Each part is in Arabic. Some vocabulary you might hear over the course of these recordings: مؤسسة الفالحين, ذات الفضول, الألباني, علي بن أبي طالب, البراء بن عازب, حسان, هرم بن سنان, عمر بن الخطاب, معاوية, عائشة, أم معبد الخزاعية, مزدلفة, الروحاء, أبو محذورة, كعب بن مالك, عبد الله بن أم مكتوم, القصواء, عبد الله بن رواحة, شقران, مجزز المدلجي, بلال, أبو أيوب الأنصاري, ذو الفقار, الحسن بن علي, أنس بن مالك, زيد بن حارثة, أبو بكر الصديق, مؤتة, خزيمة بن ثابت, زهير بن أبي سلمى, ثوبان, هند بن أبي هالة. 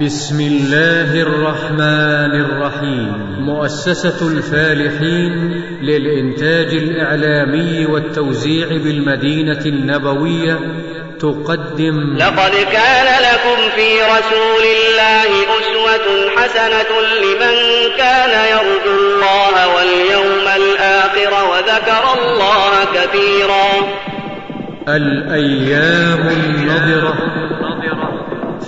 بسم الله الرحمن الرحيم. مؤسسة الفالحين للإنتاج الإعلامي والتوزيع بالمدينة النبوية تقدم: لقد كان لكم في رسول الله أسوة حسنة لمن كان يرجو الله واليوم الآخر وذكر الله كثيرا. الأيام النضرة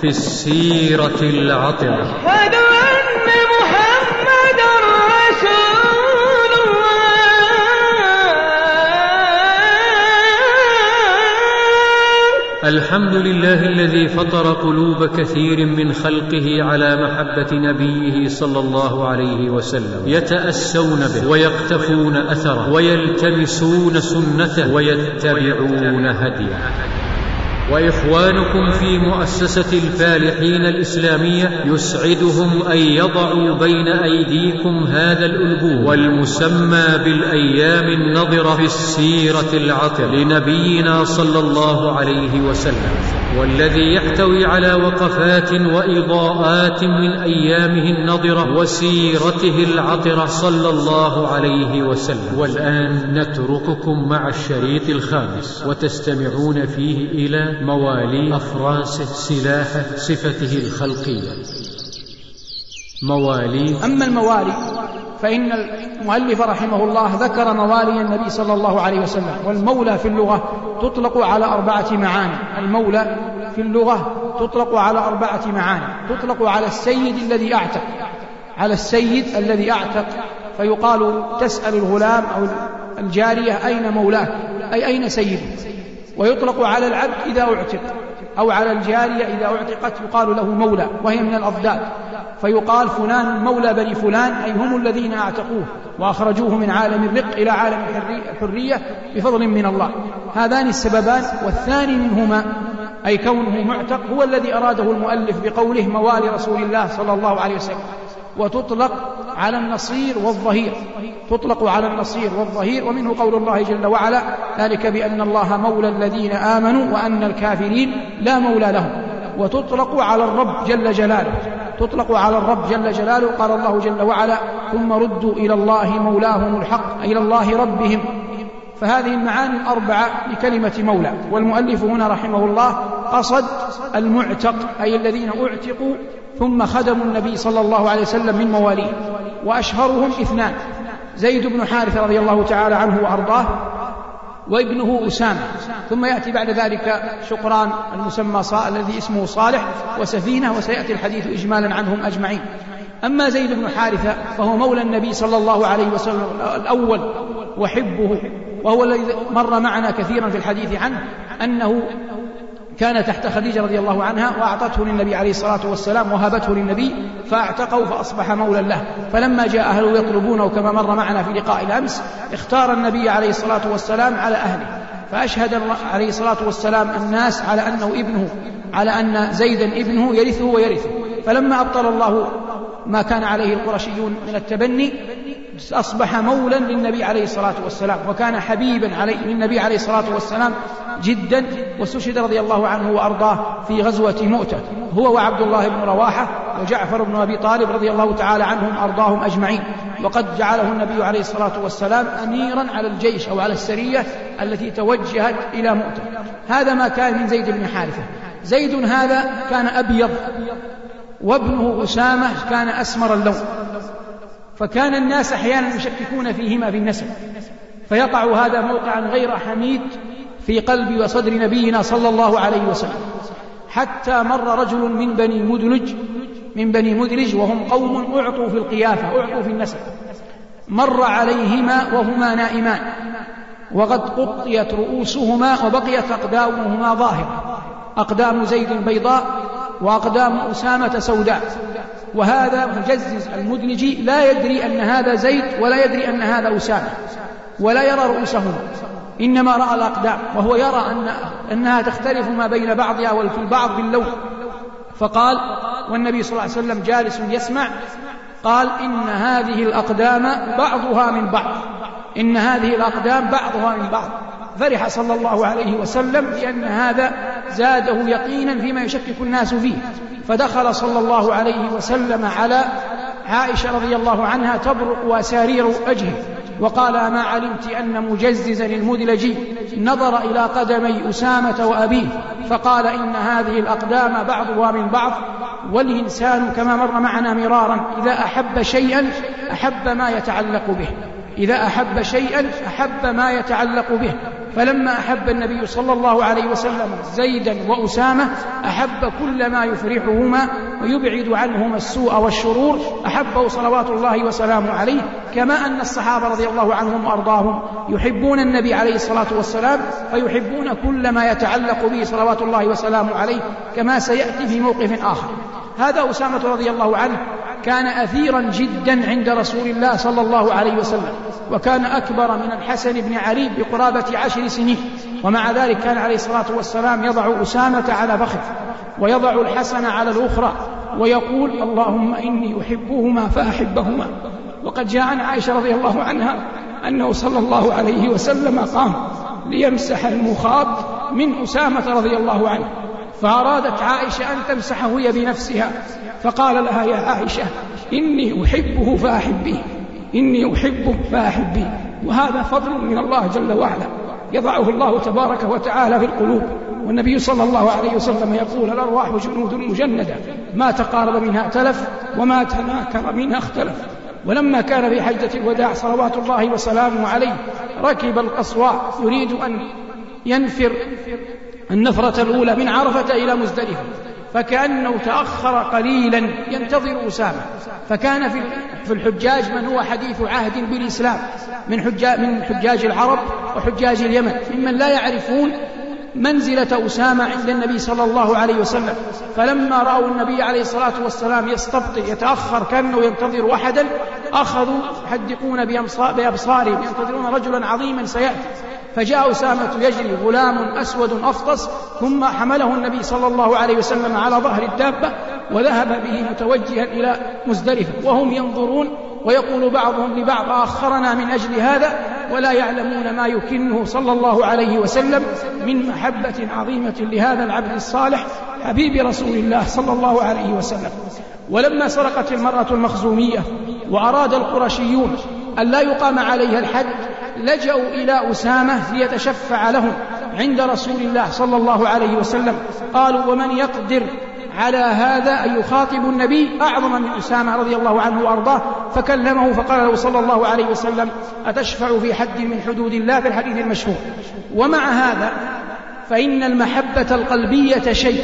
في السيرة العطرة. أشهد أن محمدا رسول الله. الحمد لله الذي فطر قلوب كثير من خلقه على محبة نبيه صلى الله عليه وسلم، يتأسون به ويقتفون أثره ويلتمسون سنته ويتبعون هديه. وإخوانكم في مؤسسة الفالحين الإسلامية يسعدهم أن يضعوا بين أيديكم هذا الألبوم والمسمى بالأيام النضرة في السيرة العطرة لنبينا صلى الله عليه وسلم، والذي يحتوي على وقفات وإضاءات من أيامه النضرة وسيرته العطرة صلى الله عليه وسلم. والآن نترككم مع الشريط الخامس، وتستمعون فيه إلى مواليد أفراسه، سلاحه، صفته الخلقية. مواليد. أما الموالي فإن المؤلف رحمه الله ذكر موالي النبي صلى الله عليه وسلم. والمولى في اللغة تطلق على أربعة معاني. المولى في اللغة تطلق على أربعة معاني. تطلق على السيد الذي أعتق، على السيد الذي أعتق، فيقال تسأل الغلام أو الجارية أين مولاك، أي أين سيده. ويطلق على العبد إذا أعتق، أو على الجارية إذا أعتقت يقال له مولى، وهي من الأضداد، فيقال فلان مولى بني فلان، أي هم الذين أعتقوه وأخرجوه من عالم الرق إلى عالم الحرية بفضل من الله. هذان السببان، والثاني منهما أي كونه معتق هو الذي أراده المؤلف بقوله موالي رسول الله صلى الله عليه وسلم. وتطلق على النصير والظهير، تطلق على النصير والظهير، ومنه قول الله جل وعلا ذلك بأن الله مولى الذين آمنوا وأن الكافرين لا مولى لهم. وتطلق على الرب جل جلاله، تطلق على الرب جل جلاله، قال الله جل وعلا ثم ردوا إلى الله مولاهم الحق، إلى الله ربهم. فهذه المعاني الأربعة لكلمة مولى. والمؤلف هنا رحمه الله قصد المعتق، أي الذين أعتقوا ثم خدموا النبي صلى الله عليه وسلم من مواليه. وأشهرهم اثنان: زيد بن حارثة رضي الله تعالى عنه وأرضاه، وابنه أسامة، ثم يأتي بعد ذلك شقران المسمى الذي اسمه صالح، وسفينة، وسيأتي الحديث إجمالا عنهم أجمعين. أما زيد بن حارثة فهو مولى النبي صلى الله عليه وسلم الأول وحبه، وهو الذي مر معنا كثيرا في الحديث عنه أنه كان تحت خديجة رضي الله عنها، وأعطته للنبي عليه الصلاة والسلام وهبته للنبي، فاعتقوا فأصبح مولا له. فلما جاء أهله يطلبونه كما مر معنا في لقاء الأمس، اختار النبي عليه الصلاة والسلام على أهله، فأشهد عليه الصلاة والسلام الناس على أنه ابنه، على أن زيدا ابنه يرثه ويرثه. فلما أبطل الله ما كان عليه القرشيون من التبني، أصبح مولا للنبي عليه الصلاة والسلام، وكان حبيبا للنبي عليه الصلاة والسلام جدا. واستشهد رضي الله عنه وأرضاه في غزوة مؤتة، هو وعبد الله بن رواحة وجعفر بن أبي طالب رضي الله تعالى عنهم أرضاهم أجمعين. وقد جعله النبي عليه الصلاة والسلام أميرا على الجيش أو على السرية التي توجهت إلى مؤتة. هذا ما كان من زيد بن حارثة. زيد هذا كان أبيض، وابنه أسامة كان أسمر اللون، فكان الناس أحيانا يشككون فيهما في النسب، فيقع هذا موقعا غير حميد في قلب وصدر نبينا صلى الله عليه وسلم. حتى مر رجل من بني مدلج، وهم قوم أعطوا في القيافة، أعطوا في النسب، مر عليهما وهما نائمان، وقد قطيت رؤوسهما وبقيت أقدامهما ظاهرة، أقدام زيد بيضاء وأقدام أسامة سوداء. وهذا مجزز المدلجي لا يدري أن هذا زيد ولا يدري أن هذا أسامة، ولا يرى رؤوسهما، إنما رأى الأقدام، وهو يرى أنها تختلف ما بين بعضها وفي البعض باللون. فقال، والنبي صلى الله عليه وسلم جالس يسمع، قال إن هذه الأقدام بعضها من بعض، إن هذه الأقدام بعضها من بعض. فرح صلى الله عليه وسلم لأن هذا زاده يقينا فيما يشكك الناس فيه، فدخل صلى الله عليه وسلم على عائشة رضي الله عنها تبرق وسارير وجهه، وقال: أما علمت أن مجززا المدلجي نظر إلى قدمي أسامة وأبيه فقال: إن هذه الأقدام بعضها من بعض، والإنسان كما مر معنا مرارا إذا أحب شيئا أحب ما يتعلق به، فلما أحب النبي صلى الله عليه وسلم زيدا وأسامة أحب كل ما يفرحهما ويبعد عنهما السوء والشرور، أحبه صلوات الله وسلامه عليه، كما أن الصحابة رضي الله عنهم وأرضاهم يحبون النبي عليه الصلاة والسلام فيحبون كل ما يتعلق به صلوات الله وسلامه عليه، كما سيأتي في موقف آخر. هذا أسامة رضي الله عنه كان أثيرا جدا عند رسول الله صلى الله عليه وسلم، وكان أكبر من الحسن بن علي بقرابة 10 سنين، ومع ذلك كان عليه الصلاة والسلام يضع أسامة على فخذ ويضع الحسن على الأخرى ويقول: اللهم إني أحبهما فأحبهما. وقد جاء عن عائشة رضي الله عنها أنه صلى الله عليه وسلم قام ليمسح المخاض من أسامة رضي الله عنه، فأرادت عائشة أن تمسحه هي بنفسها، فقال لها: يا عائشة إني أحبه فأحبيه، وهذا فضل من الله جل وعلا يضعه الله تبارك وتعالى في القلوب. والنبي صلى الله عليه وسلم يقول: الأرواح جنود مجندة، ما تقارب منها تلف وما تناكر منها اختلف. ولما كان في حجة الوداع صلوات الله وسلامه عليه ركب القصواء يريد أن ينفر النفرة الأولى من عرفة إلى مزدلفة، فكأنه تأخر قليلا ينتظر أسامة، فكان في الحجاج من هو حديث عهد بالإسلام من حجاج العرب وحجاج اليمن، ممن لا يعرفون منزلة أسامة عند النبي صلى الله عليه وسلم، فلما رأوا النبي عليه الصلاة والسلام يستبطئ يتأخر كأنه ينتظر أحدا، أخذوا يحدقون بأبصارهم ينتظرون رجلا عظيما سيأتي، فجاء أسامة يجري، غلام أسود أفطس، ثم حمله النبي صلى الله عليه وسلم على ظهر الدابة وذهب به متوجها إلى مزدلفة، وهم ينظرون ويقول بعضهم لبعض: أخرنا من أجل هذا، ولا يعلمون ما يكنه صلى الله عليه وسلم من محبة عظيمة لهذا العبد الصالح حبيب رسول الله صلى الله عليه وسلم. ولما سرقت المرأة المخزومية وأراد القرشيون أن لا يقام عليها الحد، لجأوا إلى أسامة ليتشفع لهم عند رسول الله صلى الله عليه وسلم، قالوا: ومن يقدر على هذا أن يخاطب النبي أعظم من أسامة رضي الله عنه وأرضاه؟ فكلمه فقال له صلى الله عليه وسلم: أتشفع في حد من حدود الله؟ في الحديث المشهور. ومع هذا فإن المحبة القلبية شيء،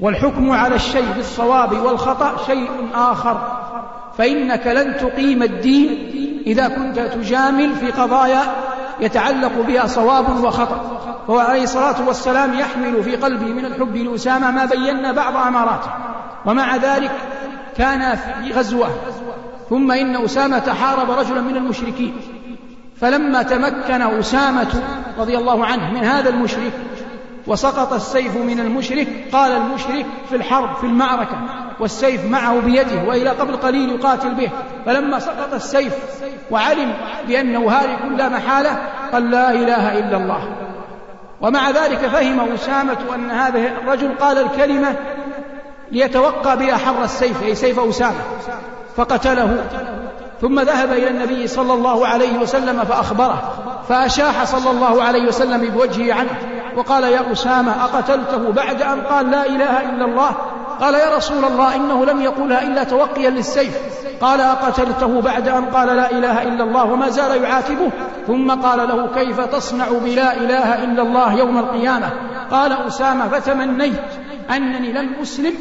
والحكم على الشيء بالصواب والخطأ شيء آخر، فإنك لن تقيم الدين إذا كنت تجامل في قضايا يتعلق بها صواب وخطأ. فهو عليه الصلاة والسلام يحمل في قلبه من الحب لأسامة ما بينا بعض أماراته، ومع ذلك كان في غزوة، ثم إن أسامة حارب رجلا من المشركين، فلما تمكن أسامة رضي الله عنه من هذا المشرك وسقط السيف من المشرك، قال المشرك في الحرب في المعركة والسيف معه بيده وإلى قبل قليل يقاتل به، فلما سقط السيف وعلم بأنه هالك لا محالة قال: لا إله إلا الله. ومع ذلك فهم أسامة أن هذا الرجل قال الكلمة ليتوقى بها حر السيف، أي سيف أسامة، فقتله، ثم ذهب إلى النبي صلى الله عليه وسلم فأخبره، فأشاح صلى الله عليه وسلم بوجهه عنه وقال: يا أسامة أقتلته بعد أن قال لا إله إلا الله؟ قال: يا رسول الله إنه لم يقولها إلا توقيا للسيف. قال: أقتلته بعد أن قال لا إله إلا الله؟ وما زال يعاتبه، ثم قال له: كيف تصنع بلا إله إلا الله يوم القيامة؟ قال أسامة: فتمنيت أنني لم أسلم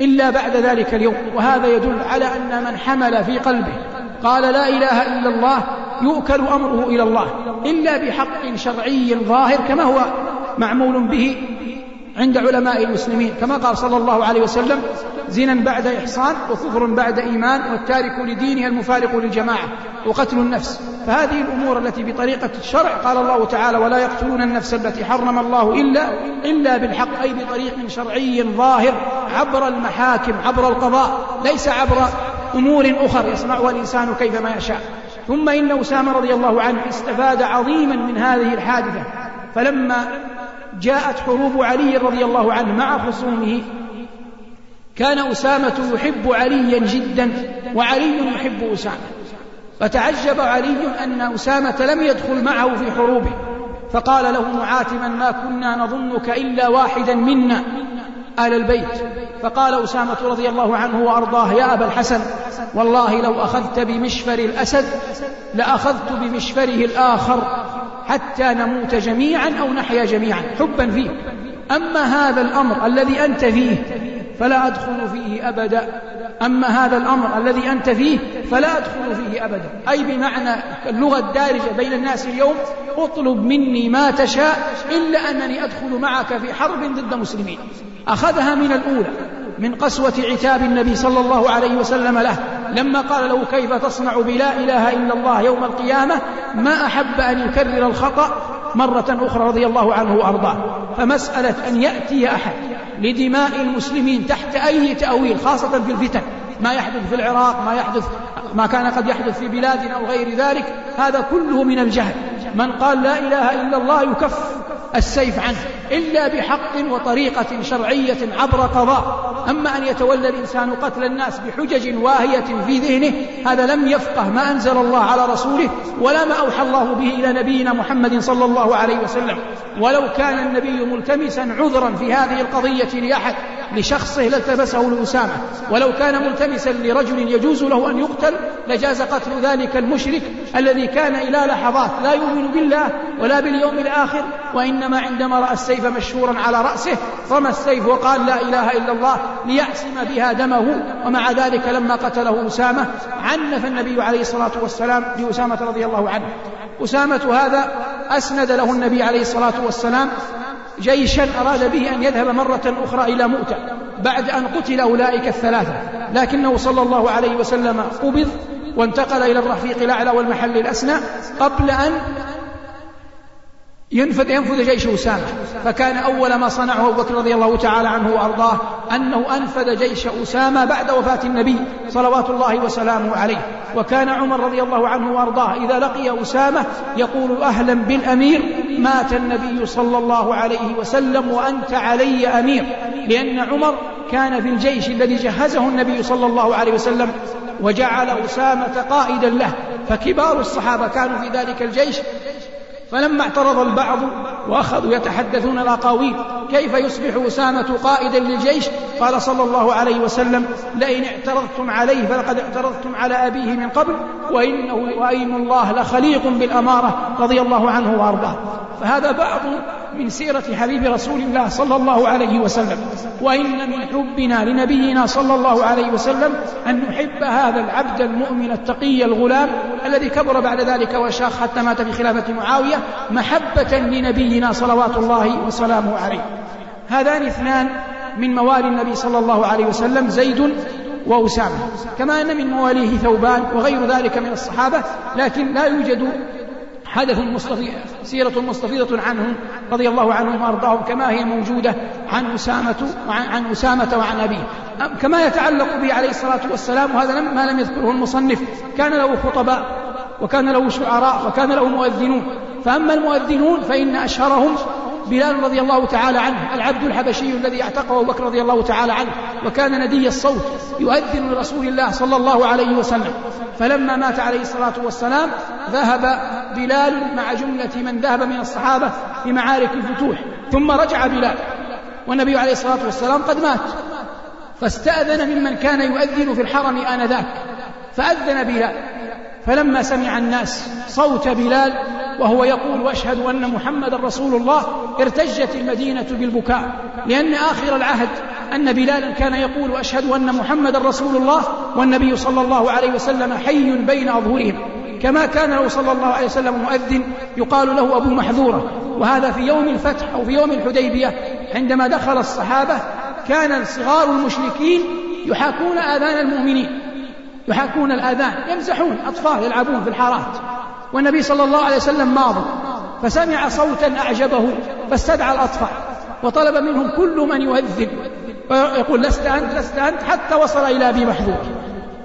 إلا بعد ذلك اليوم، وهذا يدل على أن من حمل في قلبه قال لا إله إلا الله يؤكل أمره إلى الله، إلا بحق شرعي ظاهر كما هو معمول به عند علماء المسلمين، كما قال صلى الله عليه وسلم: زنا بعد إحصان، وكفر بعد إيمان، والتارك لدينه المفارق للجماعة، وقتل النفس. فهذه الأمور التي بطريقة الشرع قال الله تعالى: ولا يقتلون النفس التي حرم الله إلا بالحق، أي بطريق شرعي ظاهر عبر المحاكم عبر القضاء، ليس عبر أمور أخرى يصنعها الإنسان كيفما يشاء. ثم إن أسامة رضي الله عنه استفاد عظيما من هذه الحادثة، فلما جاءت حروب علي رضي الله عنه مع خصومه، كان أسامة يحب عليا جدا وعلي يحب أسامة، فتعجب علي أن أسامة لم يدخل معه في حروبه، فقال له معاتبا: ما كنا نظنك إلا واحدا منا آل البيت. فقال أسامة رضي الله عنه وأرضاه: يا أبا الحسن، والله لو أخذت بمشفر الأسد لأخذت بمشفره الآخر حتى نموت جميعا أو نحيا جميعا حبا فيه، أما هذا الأمر الذي أنت فيه فلا أدخل فيه أبدا، أي بمعنى اللغة الدارجة بين الناس اليوم: أطلب مني ما تشاء إلا أنني أدخل معك في حرب ضد مسلمين. أخذها من الأولى من قسوة عتاب النبي صلى الله عليه وسلم له لما قال له: كيف تصنع بلا إله إلا الله يوم القيامة؟ ما أحب أن يكرر الخطأ مرة أخرى رضي الله عنه وأرضاه. فمسألة أن يأتي أحد لدماء المسلمين تحت أي تأويل، خاصة في الفتن، ما يحدث في العراق، ما كان قد يحدث في بلادنا أو غير ذلك، هذا كله من الجهل. من قال لا إله إلا الله يكف السيف عنه إلا بحق وطريقة شرعية عبر قضاء، أما أن يتولى الإنسان قتل الناس بحجج واهية في ذهنه، هذا لم يفقه ما أنزل الله على رسوله ولا ما أوحى الله به إلى نبينا محمد صلى الله عليه وسلم. ولو كان النبي ملتمسا عذرا في هذه القضية لأحد لشخصه لالتمسه لأسامة، ولو كان ملتمسا لرجل يجوز له أن يقتل لجاز قتل ذلك المشرك الذي كان إلى لحظات لا يؤمن بالله ولا باليوم الآخر، وإنما عندما رأى السيف مشهورا على رأسه رمى السيف وقال لا إله إلا الله ليعصم بها دمه، ومع ذلك لما قتله أسامة عنف النبي عليه الصلاة والسلام لأسامة رضي الله عنه. أسامة هذا أسند له النبي عليه الصلاة والسلام جيشا أراد به أن يذهب مرة أخرى إلى مؤتة بعد أن قتل أولئك الثلاثة، لكنه صلى الله عليه وسلم قبض وانتقل إلى الرفيق الأعلى والمحل الأسنى قبل أن ينفذ جيش أسامة. فكان أول ما صنعه أبو بكر رضي الله تعالى عنه وأرضاه أنه أنفذ جيش أسامة بعد وفاة النبي صلوات الله وسلامه عليه. وكان عمر رضي الله عنه وأرضاه إذا لقي أسامة يقول: أهلا بالأمير، مات النبي صلى الله عليه وسلم وأنت علي أمير، لأن عمر كان في الجيش الذي جهزه النبي صلى الله عليه وسلم وجعل أسامة قائدا له، فكبار الصحابة كانوا في ذلك الجيش. فلما اعترض البعض وأخذوا يتحدثون الأقاويل كيف يصبح أسامة قائدا للجيش، قال صلى الله عليه وسلم: لئن اعترضتم عليه فلقد اعترضتم على أبيه من قبل، وإنه وأيم الله لخليق بالأمارة رضي الله عنه وأرضاه. فهذا بعض من سيرة حبيب رسول الله صلى الله عليه وسلم. وإن من حبنا لنبينا صلى الله عليه وسلم أن نحب هذا العبد المؤمن التقي الغلام الذي كبر بعد ذلك وشاخ حتى مات في خلافة معاوية محبة لنبينا صلوات الله وسلامه عليه. هذان اثنان من موالي النبي صلى الله عليه وسلم، زيد وأسامة، كما أن من مواليه ثوبان وغير ذلك من الصحابة، لكن لا يوجد حدث سيرة مستفيضة عنهم رضي الله عنهم وأرضاهم كما هي موجودة عن أسامة وعن أبيه. كما يتعلق به عليه الصلاة والسلام، وهذا ما لم يذكره المصنف، كان له خطباء وكان له شعراء وكان له مؤذنون. فأما المؤذنون فإن أشهرهم بلال رضي الله تعالى عنه، العبد الحبشي الذي اعتقه أبو بكر رضي الله تعالى عنه، وكان ندي الصوت يؤذن لرسول الله صلى الله عليه وسلم. فلما مات عليه الصلاة والسلام ذهب بلال مع جملة من ذهب من الصحابة في معارك الفتوح، ثم رجع بلال والنبي عليه الصلاة والسلام قد مات، فاستأذن ممن كان يؤذن في الحرم آنذاك، فأذن بلال. فلما سمع الناس صوت بلال وهو يقول واشهد أن محمد رسول الله ارتجت المدينة بالبكاء، لأن آخر العهد أن بلالا كان يقول واشهد أن محمد رسول الله والنبي صلى الله عليه وسلم حي بين أظهرهم. كما كان له صلى الله عليه وسلم مؤذن يقال له أبو محذورة، وهذا في يوم الفتح أو في يوم الحديبية عندما دخل الصحابة كان صغار المشركين يحاكون آذان المؤمنين، يحاكون الآذان، يمزحون، أطفال يلعبون في الحارات، والنبي صلى الله عليه وسلم ماض، فسمع صوتا أعجبه فاستدعى الأطفال وطلب منهم كل من يؤذن ويقول لست أنت لست أنت، حتى وصل إلى أبي محذور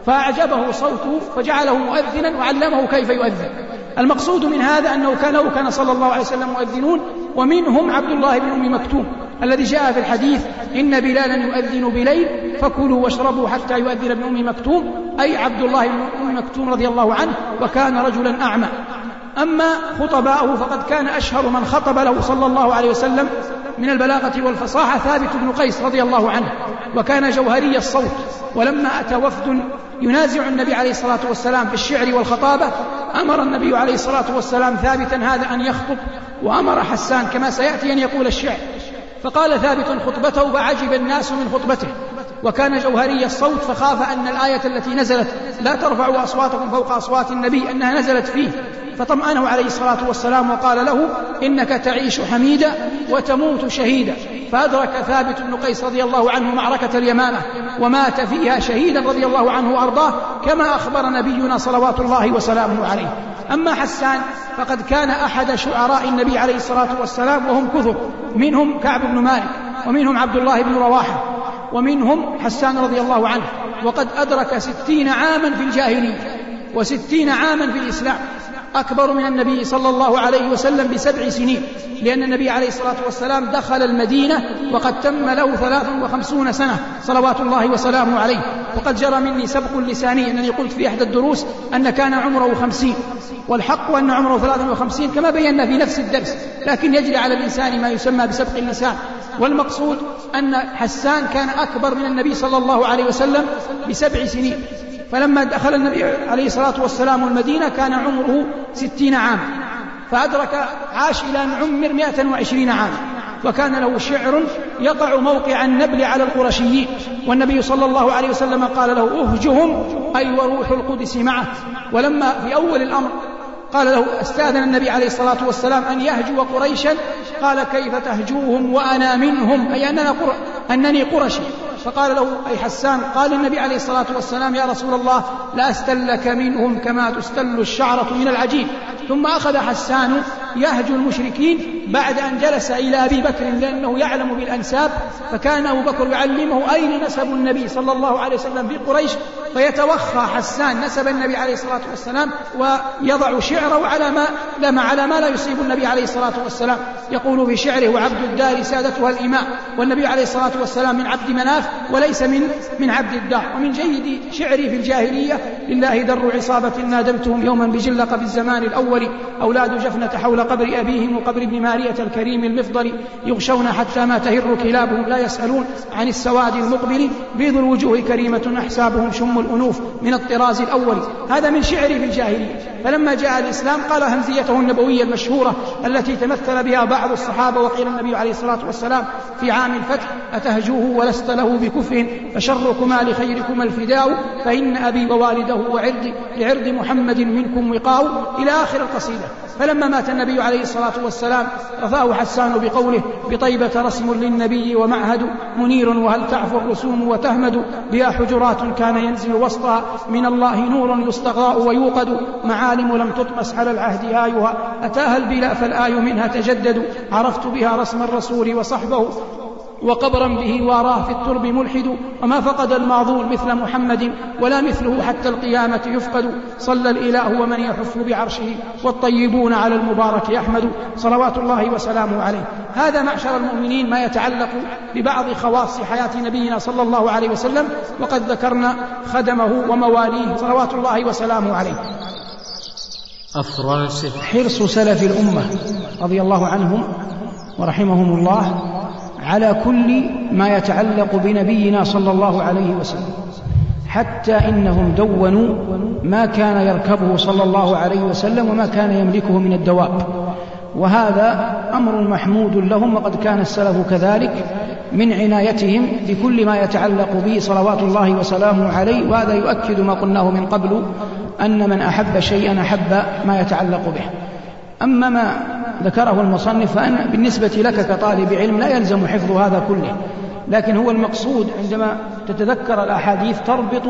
فأعجبه صوته فجعله مؤذنا وعلمه كيف يؤذن. المقصود من هذا أنه كان صلى الله عليه وسلم مؤذنون، ومنهم عبد الله بن أم مكتوم الذي جاء في الحديث إن بلالا يؤذن بليل فكلوا واشربوا حتى يؤذن ابن أم مكتوم، أي عبد الله بن أم مكتوم رضي الله عنه، وكان رجلا أعمى. أما خطباؤه فقد كان أشهر من خطب له صلى الله عليه وسلم من البلاغة والفصاحة ثابت بن قيس رضي الله عنه، وكان جوهري الصوت. ولما أتى وفد ينازع النبي عليه الصلاة والسلام بالشعر والخطابة أمر النبي عليه الصلاة والسلام ثابتا هذا أن يخطب، وأمر حسان كما سيأتي أن يقول الشعر، فقال ثابت خطبته فعجب الناس من خطبته، وكان جوهري الصوت، فخاف أن الآية التي نزلت لا ترفعوا أصواتكم فوق أصوات النبي أنها نزلت فيه، فطمأنه عليه الصلاة والسلام وقال له إنك تعيش حميدا وتموت شهيدا. فأدرك ثابت بن قيس رضي الله عنه معركة اليمامة ومات فيها شهيدا رضي الله عنه وأرضاه كما أخبر نبينا صلوات الله وسلامه عليه. أما حسان فقد كان أحد شعراء النبي عليه الصلاة والسلام، وهم كثر، منهم كعب بن مالك، ومنهم عبد الله بن رواحة، ومنهم حسان رضي الله عنه، وقد أدرك 60 عاما في الجاهلية و60 عاما في الإسلام، أكبر من النبي صلى الله عليه وسلم ب7 سنين، لأن النبي عليه الصلاة والسلام دخل المدينة وقد تم له 53 سنة صلوات الله وسلامه عليه. وقد جرى مني سبق لساني أنني قلت في أحد الدروس أن كان عمره 50، والحق أن عمره 53 كما بينا في نفس الدرس، لكن يجري على الإنسان ما يسمى بسبق اللسان. والمقصود أن حسان كان أكبر من النبي صلى الله عليه وسلم ب7 سنين، فلما دخل النبي عليه الصلاة والسلام المدينة كان عمره 60 عاما، فأدرك، عاش إلى أن عمر 120 عاما، وكان له شعر يقع موقع النبل على القرشيين، والنبي صلى الله عليه وسلم قال له أهجهم أي وروح القدس معه. ولما في أول الأمر قال له استأذن النبي عليه الصلاة والسلام أن يهجو قريشا، قال كيف تهجوهم وأنا منهم، أي أنني قرشي، فقال له أي حسان، قال النبي عليه الصلاة والسلام يا رسول الله لا أستلك منهم كما تستل الشعرة من العجين. ثم أخذ حسان يهجو المشركين بعد أن جلس إلى أبي بكر لأنه يعلم بالأنساب، فكان أبو بكر يعلمه أين نسب النبي صلى الله عليه وسلم في قريش، فيتوخى حسان نسب النبي عليه الصلاة والسلام ويضع شعره على ما لا يصيب النبي عليه الصلاة والسلام، يقول في شعره وعبد الدار سادتها الإماء، والنبي عليه الصلاة والسلام من عبد مناف وليس من عبد الدار. ومن جيد شعري في الجاهلية لله در عصابة نادمتهم يوما بجلق في الزمان الأول أولاد جفنة حول قبر أبيهم وقبر ابن مارية الكريم المفضل يغشون حتى ما تهر كلابهم لا يسألون عن السواد المقبل بيض الوجوه كريمة أحسابهم شم الأنوف من الطراز الأول. هذا من شعري في الجاهلية. فلما جاء الإسلام قال همزيته النبوية المشهورة التي تمثل بها بعض الصحابة وقيل النبي عليه الصلاة والسلام في عام الفتح أتهجوه ولست له بكفء فشركما لخيركما الفداء فإن أبي ووالده وعرضي لعرض محمد منكم وقاو إلى آخر القصيدة. فلما مات النبي عليه الصلاة والسلام رفعه حسان بقوله بطيبة رسم للنبي ومعهد منير وهل تعفو الرسوم وتهمد بها حجرات كان ينزل وسطها من الله نور يستغاء ويوقد معالم لم تطمس على العهد آيها أتاها البلاء فالآي منها تجدد عرفت بها رسم الرسول وصحبه وقبرا به واراه في الترب ملحد وما فقد المعضول مثل محمد ولا مثله حتى القيامة يفقد صلى الإله ومن يحف بعرشه والطيبون على المبارك يحمد صلوات الله وسلامه عليه. هذا معشر المؤمنين ما يتعلق ببعض خواص حياة نبينا صلى الله عليه وسلم، وقد ذكرنا خدمه ومواليه صلوات الله وسلامه عليه. حرص سلف الأمة رضي الله عنهم ورحمهم الله على كل ما يتعلق بنبينا صلى الله عليه وسلم، حتى إنهم دونوا ما كان يركبه صلى الله عليه وسلم وما كان يملكه من الدواب، وهذا أمر محمود لهم، وقد كان السلف كذلك من عنايتهم بكل ما يتعلق به صلوات الله وسلامه عليه. وهذا يؤكد ما قلناه من قبل أن من أحب شيئا أحب ما يتعلق به. أما ما ذكره المصنف فأنا بالنسبة لك كطالب علم لا يلزم حفظ هذا كله، لكن هو المقصود عندما تتذكر الأحاديث تربط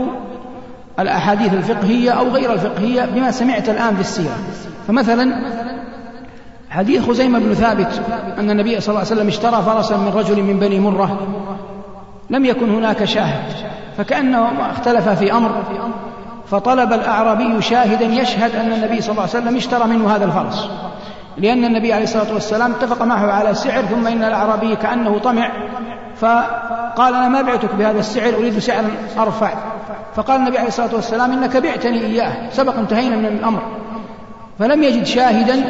الأحاديث الفقهية أو غير الفقهية بما سمعت الآن في السيرة. فمثلا حديث خزيمة بن ثابت أن النبي صلى الله عليه وسلم اشترى فرسا من رجل من بني مرة لم يكن هناك شاهد، فكأنه اختلف في أمر، فطلب الأعرابي شاهدا يشهد أن النبي صلى الله عليه وسلم اشترى منه هذا الفرس، لأن النبي عليه الصلاة والسلام اتفق معه على سعر، ثم إن الأعرابي كأنه طمع فقال أنا ما بعتك بهذا السعر، أريد سعرا أرفع. فقال النبي عليه الصلاة والسلام إنك بعتني إياه، سبق انتهينا من الأمر. فلم يجد شاهدا،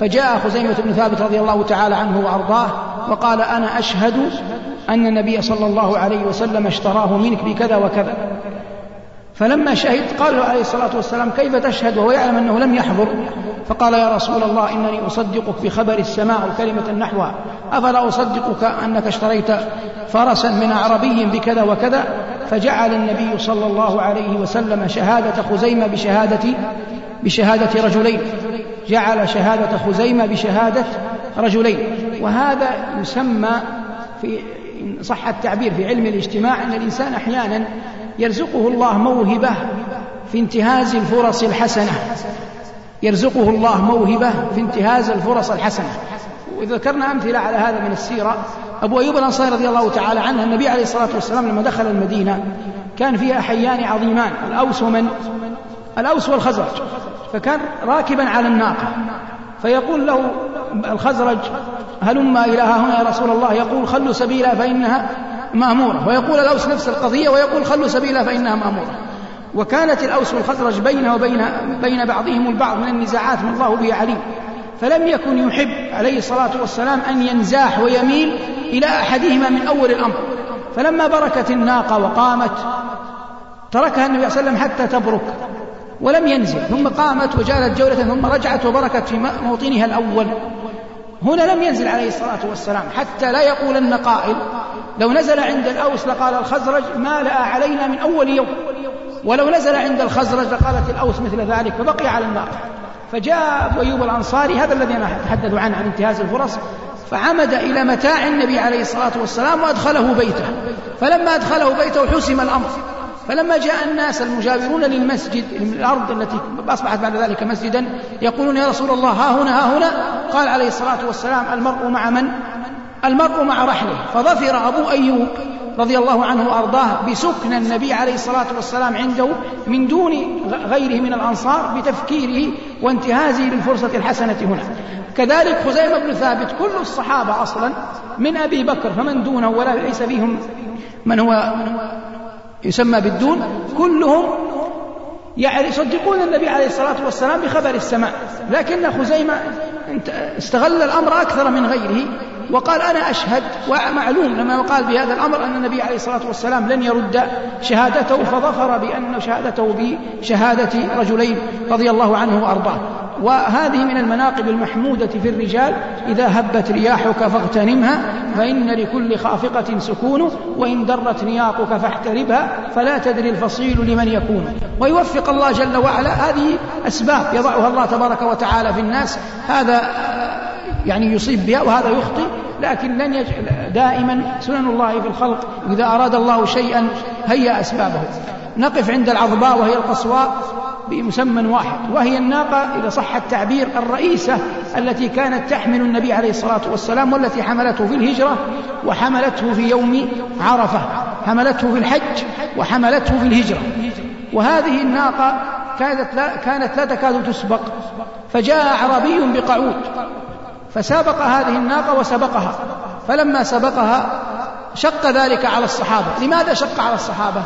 فجاء خزيمة بن ثابت رضي الله تعالى عنه وأرضاه وقال أنا أشهد أن النبي صلى الله عليه وسلم اشتراه منك بكذا وكذا. فلما شهد قال عليه الصلاة والسلام كيف تشهد وهو يعلم أنه لم يحضر؟ فقال يا رسول الله إنني أصدقك بخبر السماء وكلمة نحوها، أفلا أصدقك أنك اشتريت فرسا من أعربي بكذا وكذا؟ فجعل النبي صلى الله عليه وسلم شهادة خزيمة بشهادة رجلين، جعل شهادة خزيمة بشهادة رجلين. وهذا يسمى في صح التعبير في علم الاجتماع أن الإنسان أحيانا يرزقه الله موهبة في انتهاز الفرص الحسنة، يرزقه الله موهبة في انتهاز الفرص الحسنة. وذكرنا أمثلة على هذا من السيرة. أبو أيوب الأنصاري رضي الله تعالى عنه، النبي عليه الصلاة والسلام لما دخل المدينة كان فيها أحيان عظيمان، الأوس والخزرج، فكان راكبا على الناقة، فيقول له الخزرج هلما إلى هنا يا رسول الله، يقول خلوا سبيلها فإنها مأمورة، ويقول الأوس نفس القضية ويقول خلوا سبيلها فإنها مأمورة. وكانت الأوس والخزرج بين بعضهم البعض من النزاعات من الله به عليم، فلم يكن يحب عليه الصلاة والسلام أن ينزاح ويميل إلى أحدهما من أول الأمر. فلما بركت الناقة وقامت تركها النبي صلى الله عليه وسلم حتى تبرك ولم ينزل، ثم قامت وجالت جولة ثم رجعت وبركت في موطنها الأول. هنا لم ينزل عليه الصلاة والسلام، حتى لا يقول النقائل لو نزل عند الأوس لقال الخزرج ما لأ علينا من أول يوم، ولو نزل عند الخزرج لقالت الأوس مثل ذلك، فبقي على الناقة. فجاء أبو أيوب الأنصاري، هذا الذي أنا أتحدث عنه عن انتهاز الفرص، فعمد إلى متاع النبي عليه الصلاة والسلام وأدخله بيته. فلما أدخله بيته حسم الأمر، فلما جاء الناس المجاورون للمسجد من الأرض التي أصبحت بعد ذلك مسجدا يقولون يا رسول الله ها هنا ها هنا، قال عليه الصلاة والسلام المرء مع من؟ المرء مع رحله. فظفر أبو أيوب رضي الله عنه وأرضاه بسكن النبي عليه الصلاة والسلام عنده من دون غيره من الأنصار بتفكيره وانتهازه للفرصة الحسنة. هنا كذلك خزيمة بن ثابت، كل الصحابة أصلا من أبي بكر فمن دونه ولا ليس فيهم من هو يسمى بالدون، كلهم يصدقون النبي عليه الصلاة والسلام بخبر السماء، لكن خزيمة استغل الأمر أكثر من غيره وقال أنا أشهد. ومعلوم لما قال بهذا الأمر أن النبي عليه الصلاة والسلام لن يرد شهادته، فظفر بأن شهادته بشهادة رجلين رضي الله عنه وأرضاه. وهذه من المناقب المحمودة في الرجال، إذا هبت رياحك فاغتنمها فإن لكل خافقة سكون، وإن درت نياقك فاحتربها فلا تدري الفصيل لمن يكون. ويوفق الله جل وعلا، هذه أسباب يضعها الله تبارك وتعالى في الناس، هذا يعني يصيب بها وهذا يخطئ، لكن لن يجعل دائما سنن الله في الخلق، إذا أراد الله شيئا هيأ أسبابه. نقف عند العظباء وهي القصواء بمسمى واحد، وهي الناقة إذا صح التعبير الرئيسة التي كانت تحمل النبي عليه الصلاة والسلام، والتي حملته في الهجرة وحملته في يوم عرفة، حملته في الحج وحملته في الهجرة. وهذه الناقة كانت لا تكاد تسبق، فجاء أعرابي بقعود فسابق هذه الناقة وسبقها، فلما سبقها شق ذلك على الصحابة. لماذا شق على الصحابة؟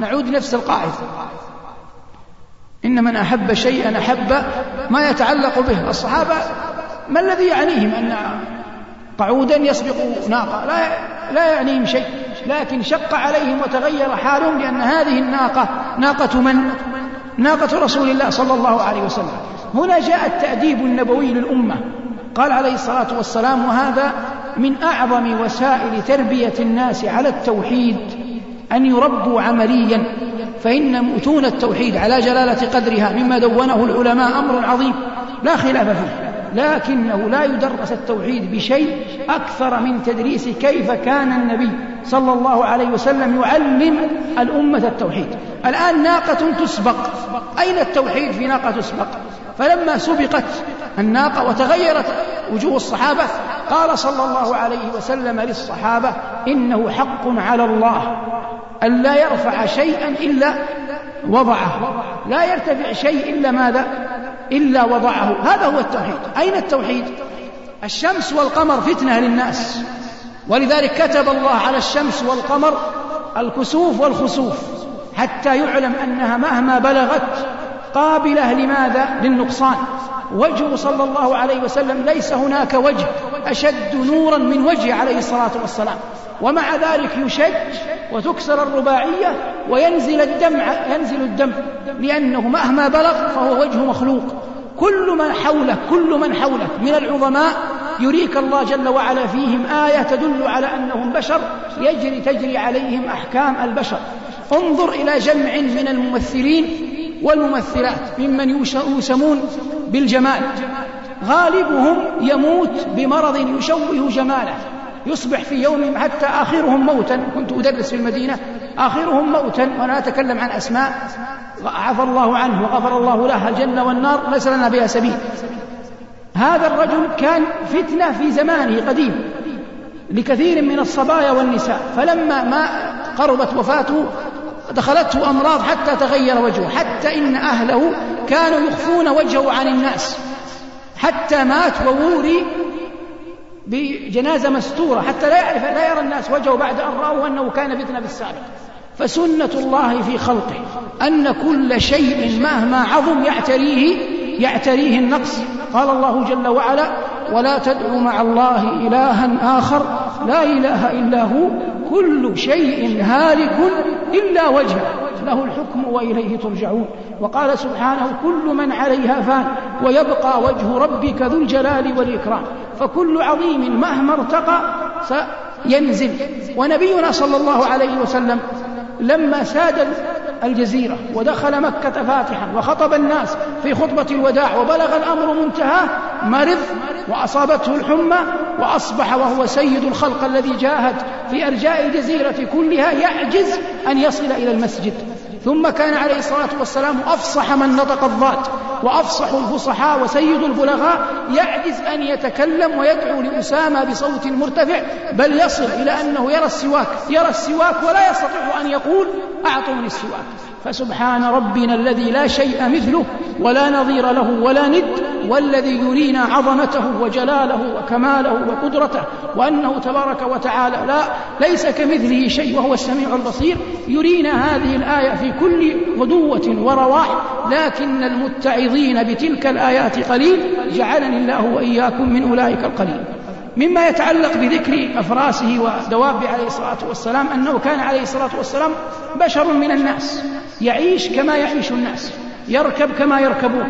نعود نفس القاعدة، إن من أحب شيئا أحب ما يتعلق به. الصحابة ما الذي يعنيهم أن قعودا يسبق ناقة؟ لا يعنيهم شيء، لكن شق عليهم وتغير حالهم، لأن هذه الناقة ناقة من؟ ناقة رسول الله صلى الله عليه وسلم. هنا جاء التأديب النبوي للأمة، قال عليه الصلاة والسلام وهذا من أعظم وسائل تربية الناس على التوحيد أن يربوا عمليا، فإن متون التوحيد على جلالة قدرها مما دونه العلماء أمر عظيم لا خلاف فيه، لكنه لا يدرس التوحيد بشيء أكثر من تدريس كيف كان النبي صلى الله عليه وسلم يعلم الأمة التوحيد. الآن ناقة تسبق، أين التوحيد في ناقة تسبق؟ فلما سبقت الناقة وتغيرت وجوه الصحابة قال صلى الله عليه وسلم للصحابة إنه حق على الله ألا يرفع شيئا إلا وضعه، لا يرتفع شيء إلا ماذا؟ إلا وضعه. هذا هو التوحيد. أين التوحيد؟ الشمس والقمر فتنة للناس، ولذلك كتب الله على الشمس والقمر الكسوف والخسوف حتى يعلم أنها مهما بلغت قابلة لماذا؟ للنقصان. وجهه صلى الله عليه وسلم ليس هناك وجه أشد نورا من وجهه عليه الصلاة والسلام، ومع ذلك يشج وتكسر الرباعية وينزل الدمع، ينزل الدمع، لأنه مهما بلغ فهو وجه مخلوق. كل من حولك من العظماء يريك الله جل وعلا فيهم آية تدل على أنهم بشر تجري عليهم أحكام البشر. انظر إلى جمع من الممثلين والممثلات ممن يسمون بالجمال، غالبهم يموت بمرض يشوه جماله، يصبح في يومهم حتى آخرهم موتا. كنت أدرس في المدينة، آخرهم موتا، وأنا أتكلم عن أسماء عفى الله عنه وغفر الله لها، الجنة والنار ليس لنا بها سبيل. هذا الرجل كان فتنة في زمانه قديم لكثير من الصبايا والنساء، فلما ما قربت وفاته دخلته أمراض حتى تغير وجهه، حتى إن أهله كانوا يخفون وجهه عن الناس، حتى مات ووري بجنازة مستورة حتى لا يرى الناس وجهه بعد أن رأوا أنه كان فتنة بالسابق. فسنة الله في خلقه أن كل شيء مهما عظم يعتريه النقص. قال الله جل وعلا: ولا تدعوا مع الله إلها آخر لا إله إلا هو كل شيء هالك إلا وجهه له الحكم وإليه ترجعون. وقال سبحانه: كل من عليها فان ويبقى وجه ربك ذو الجلال والإكرام. فكل عظيم مهما ارتقى سينزل. ونبينا صلى الله عليه وسلم لما ساد الجزيرة ودخل مكة فاتحا وخطب الناس في خطبة الوداع وبلغ الأمر منتهاه، مرض وأصابته الحمى، وأصبح وهو سيد الخلق الذي جاهد في أرجاء الجزيرة كلها يعجز أن يصل إلى المسجد. ثم كان عليه الصلاة والسلام أفصح من نطق الضاد وأفصح الفصحاء وسيد البلغاء، يعجز أن يتكلم ويدعو لأسامة بصوت مرتفع، بل يصل إلى أنه يرى السواك ولا يستطيع أن يقول أعطوني السواك. فسبحان ربنا الذي لا شيء مثله ولا نظير له ولا ند، والذي يرينا عظمته وجلاله وكماله وقدرته، وأنه تبارك وتعالى ليس كمثله شيء وهو السميع البصير. يرينا هذه الآية في كل غدوة ورواح، لكن المتعظين بتلك الآيات قليل، جعلني الله وإياكم من أولئك القليل. مما يتعلق بذكر أفراسه ودوابه عليه الصلاة والسلام أنه كان عليه الصلاة والسلام بشر من الناس، يعيش كما يعيش الناس، يركب كما يركبون،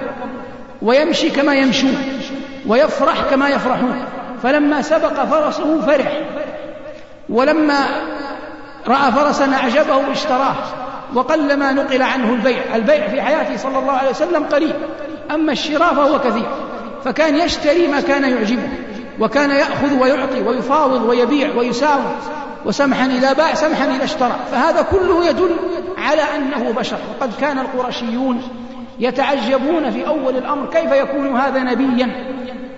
ويمشي كما يمشون، ويفرح كما يفرحون. فلما سبق فرسه فرح، ولما رأى فرسا أعجبه اشتراه، وقلما نقل عنه البيع في حياته صلى الله عليه وسلم قليل، أما الشراء فهو كثير. فكان يشتري ما كان يعجبه، وكان يأخذ ويعطي ويفاوض ويبيع ويساوم، وسمحا إذا باع سمحا إذا اشترى. فهذا كله يدل على أنه بشر. وقد كان القرشيون يتعجبون في أول الأمر كيف يكون هذا نبيا،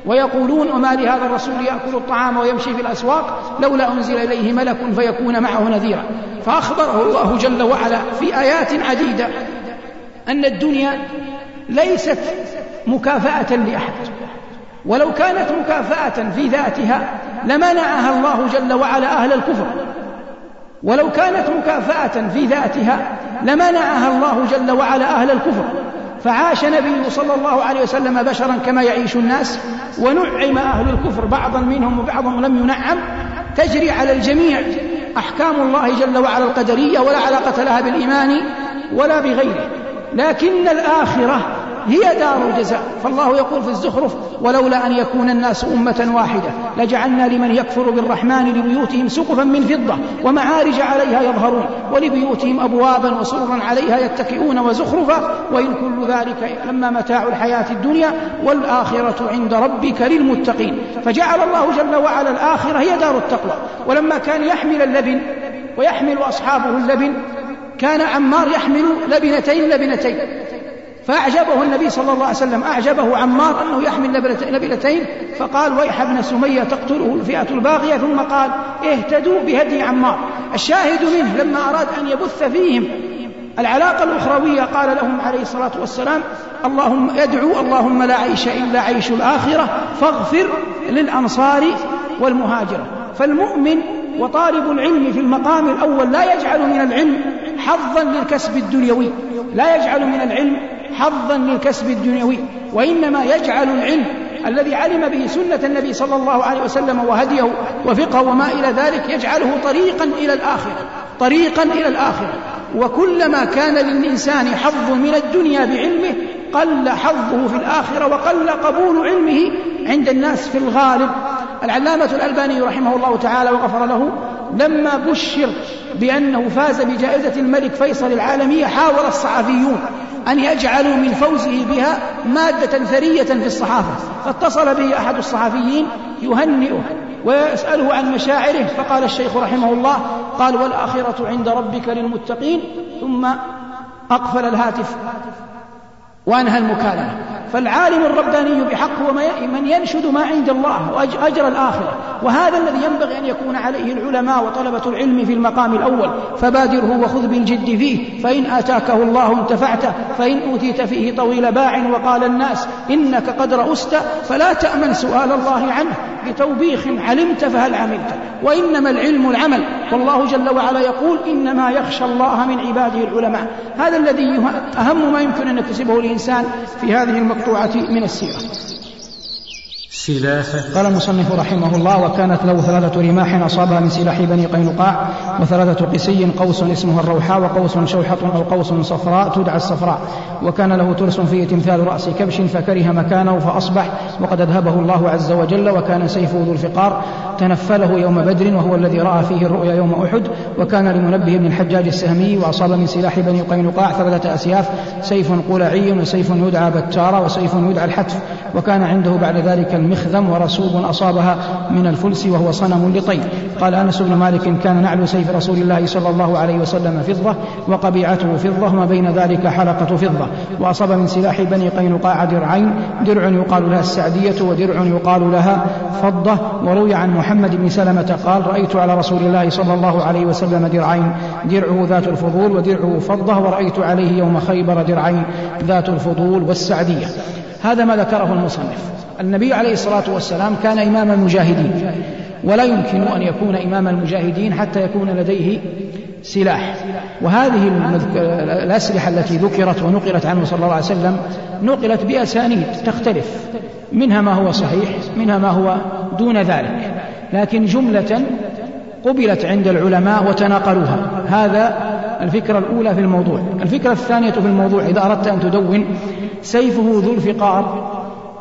ويقولون: وما لهذا الرسول يأكل الطعام ويمشي في الأسواق، لولا أنزل إليه ملك فيكون معه نذيرا. فأخبره الله جل وعلا في آيات عديدة أن الدنيا ليست مكافأة لأحد، ولو كانت مكافأة في ذاتها لمنعها الله جل وعلا أهل الكفر، ولو كانت مكافأة في ذاتها لمنعها الله جل وعلا أهل الكفر. فعاش نبي صلى الله عليه وسلم بشرا كما يعيش الناس، ونعم أهل الكفر بعضا منهم وبعضهم لم ينعم. تجري على الجميع أحكام الله جل وعلا القدرية، ولا علاقة لها بالإيمان ولا بغيره، لكن الآخرة هي دار الجزاء. فالله يقول في الزخرف: ولولا أن يكون الناس أمة واحدة لجعلنا لمن يكفر بالرحمن لبيوتهم سقفا من فضة ومعارج عليها يظهرون ولبيوتهم أبوابا وسررا عليها يتكئون وزخرفا وإن كل ذلك لما متاع الحياة الدنيا والآخرة عند ربك للمتقين. فجعل الله جل وعلا الآخرة هي دار التقوى. ولما كان يحمل اللبن ويحمل أصحابه اللبن، كان عمار يحمل لبنتين، فأعجبه النبي صلى الله عليه وسلم، أعجبه عمار أنه يحمل لبنتين، فقال: ويح ابن سمية تقتله الفئة الباغية. ثم قال: اهتدوا بهدي عمار. الشاهد منه لما أراد أن يبث فيهم العلاقة الأخروية قال لهم عليه الصلاة والسلام اللهم يدعو اللهم لا عيش إلا عيش الآخرة فاغفر للأنصار والمهاجرة. فالمؤمن وطالب العلم في المقام الأول لا يجعل من العلم حظا للكسب الدنيوي، لا يجعل من العلم حظا للكسب الدنيوي، وإنما يجعل العلم الذي علم به سنة النبي صلى الله عليه وسلم وهديه وفقه وما إلى ذلك يجعله طريقا إلى الآخرة، طريقا إلى الآخرة. وكلما كان للإنسان حظ من الدنيا بعلمه قل حظه في الآخرة وقل قبول علمه عند الناس في الغالب. العلامة الألباني رحمه الله تعالى وغفر له لما بشر بأنه فاز بجائزة الملك فيصل العالمية حاول الصحفيون أن يجعلوا من فوزه بها مادة ثرية في الصحافة، فاتصل به أحد الصحفيين يهنئه ويسأله عن مشاعره، فقال الشيخ رحمه الله قال والآخرة عند ربك للمتقين، ثم أقفل الهاتف وأنهى المكالمة. فالعالم الرباني بحق هو من ينشد ما عند الله وأجر الآخرة، وهذا الذي ينبغي أن يكون عليه العلماء وطلبة العلم في المقام الأول. فبادره وخذ بالجد فيه، فإن آتاكه الله انتفعته، فإن أوتيت فيه طويل باع. وقال الناس إنك قد رأست فلا تأمن سؤال الله عنه بتوبيخ علمت فهل عملت. وإنما العلم العمل، والله جل وعلا يقول إنما يخشى الله من عباده العلماء. هذا الذي أهم ما يمكن أن يكتسبه الإنسان في هذه المقطوعة من السيرة. قال المصنف رحمه الله وكانت له 3 رماح أصابها من سلاح بني قينقاع، و3 قسي، قوس اسمها الروحاء، وقوس شوحة أو قوس صفراء تدعى الصفراء، وكان له ترس فيه تمثال رأس كبش فكره مكانه فأصبح وقد أذهبه الله عز وجل، وكان سيفه ذو الفقار تنفله يوم بدر وهو الذي رأى فيه الرؤيا يوم أحد، وكان لمنبه بن الحجاج السهمي. وأصاب من سلاح بني قينقاع 3 أسياف، سيف قلعي وسيف يدعى بتارة وسيف يدعى الحتف، وكان عنده بعد ذلك المخذم ورسوب أصابها من الفلس وهو صنم لطير. قال أنس بن مالك كان نعل سيف رسول الله صلى الله عليه وسلم فضة وقبيعته فضة ما بين ذلك حلقة فضة. وأصاب من سلاح بني قينقاع درعين، درع يقال لها السعدية ودرع يقال لها فضة. وروي عن محمد بن سلمة قال رأيت على رسول الله صلى الله عليه وسلم درعين، درعه ذات الفضول ودرعه فضة، ورأيت عليه يوم خيبر درعين ذات الفضول والسعدية. هذا ما ذكره المصنف. النبي عليه الصلاة والسلام كان إمام المجاهدين، ولا يمكن أن يكون إمام المجاهدين حتى يكون لديه سلاح، وهذه الأسلحة التي ذكرت ونقلت عنه صلى الله عليه وسلم نقلت بأسانيد تختلف، منها ما هو صحيح منها ما هو دون ذلك، لكن جملة قبلت عند العلماء وتناقلوها. هذا الفكرة الأولى في الموضوع. الفكرة الثانية في الموضوع إذا أردت أن تدون سيفه ذو الفقار،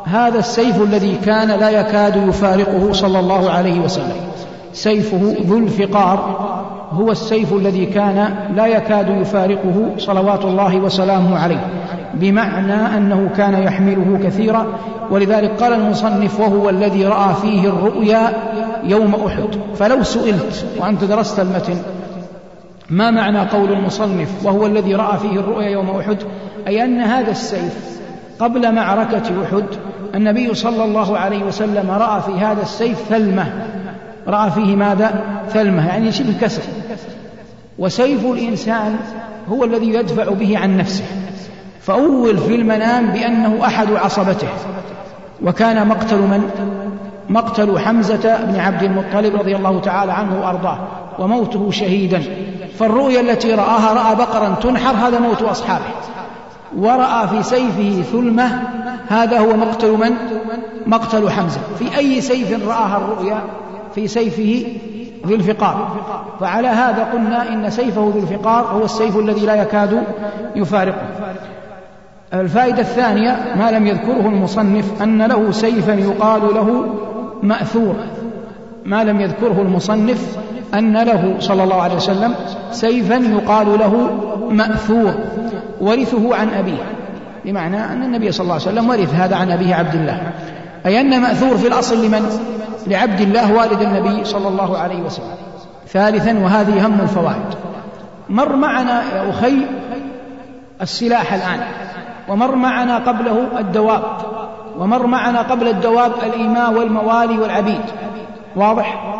هذا السيف الذي كان لا يكاد يفارقه صلى الله عليه وسلم، سيفه ذو الفقار هو السيف الذي كان لا يكاد يفارقه صلوات الله وسلامه عليه، بمعنى أنه كان يحمله كثيرا. ولذلك قال المصنف وهو الذي رأى فيه الرؤيا يوم أحد. فلو سئلت وأنت درست المتن ما معنى قول المصنف وهو الذي رأى فيه الرؤيا يوم أحد، أي أن هذا السيف قبل معركة أحد النبي صلى الله عليه وسلم رأى في هذا السيف ثلمة، رأى فيه ماذا؟ ثلمة، يعني شبه كسر. وسيف الإنسان هو الذي يدفع به عن نفسه، فأول في المنام بأنه أحد عصبته. وكان مقتل من؟ مقتل حمزة بن عبد المطلب رضي الله تعالى عنه وأرضاه وموته شهيدا. فالرؤيا التي رآها رأى بقرا تنحر، هذا موت أصحابه. ورأى في سيفه ثلمة، هذا هو مقتل من؟ مقتل حمزة. في أي سيف رآها الرؤيا؟ في سيفه ذو الفقار. فعلى هذا قلنا إن سيفه ذو الفقار هو السيف الذي لا يكاد يفارقه. الفائدة الثانية ما لم يذكره المصنف أن له سيفا يقال له مأثور. ما لم يذكره المصنف أن له صلى الله عليه وسلم سيفا يقال له مأثور، ورثه عن أبيه، بمعنى أن النبي صلى الله عليه وسلم ورث هذا عن أبيه عبد الله، أي أن مأثور في الأصل لمن؟ لعبد الله والد النبي صلى الله عليه وسلم. ثالثا، وهذه أهم الفوائد، مر معنا يا أخي السلاح الآن، ومر معنا قبله الدواب، ومر معنا قبل الدواب الإماء والموالي والعبيد، واضح؟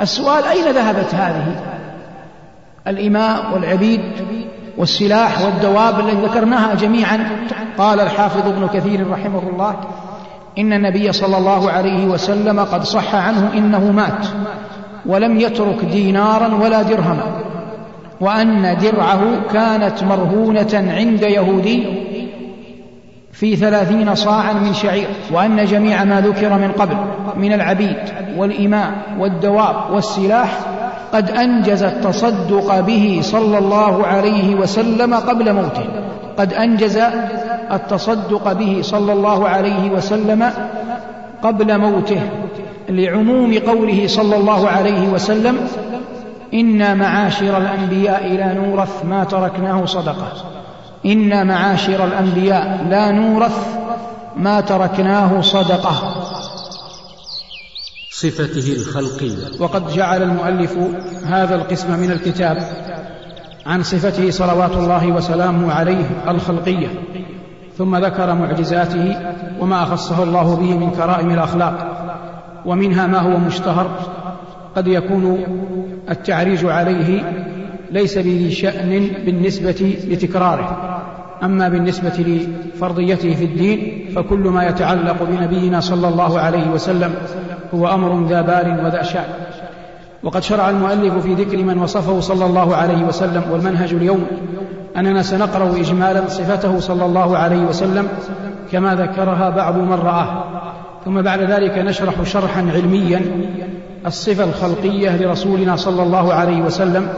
السؤال أين ذهبت هذه الإماء والعبيد والسلاح والدواب التي ذكرناها جميعا. قال الحافظ ابن كثير رحمه الله: إن النبي صلى الله عليه وسلم قد صح عنه إنه مات ولم يترك دينارا ولا درهما، وأن درعه كانت مرهونة عند يهودي في 30 صاعا من شعير، وأن جميع ما ذكر من قبل من العبيد والإماء والدواب والسلاح قد أنجز التصدق به صلى الله عليه وسلم قبل موته، لعموم قوله صلى الله عليه وسلم: إنا معاشر الأنبياء لا نورث ما تركناه صدقة، صفته الخلقية. وقد جعل المؤلف هذا القسم من الكتاب عن صفته صلوات الله وسلامه عليه الخلقية، ثم ذكر معجزاته وما خصه الله به من كرائم الأخلاق، ومنها ما هو مشتهر قد يكون التعريج عليه ليس به شأن بالنسبة لتكراره، أما بالنسبة لفرضيته في الدين فكل ما يتعلق بنبينا صلى الله عليه وسلم هو أمر ذا بال وذا شأن. وقد شرع المؤلف في ذكر من وصفه صلى الله عليه وسلم، والمنهج اليوم أننا سنقرأ إجمالا صفته صلى الله عليه وسلم كما ذكرها بعض من رآه، ثم بعد ذلك نشرح شرحا علميا الصفة الخلقية لرسولنا صلى الله عليه وسلم،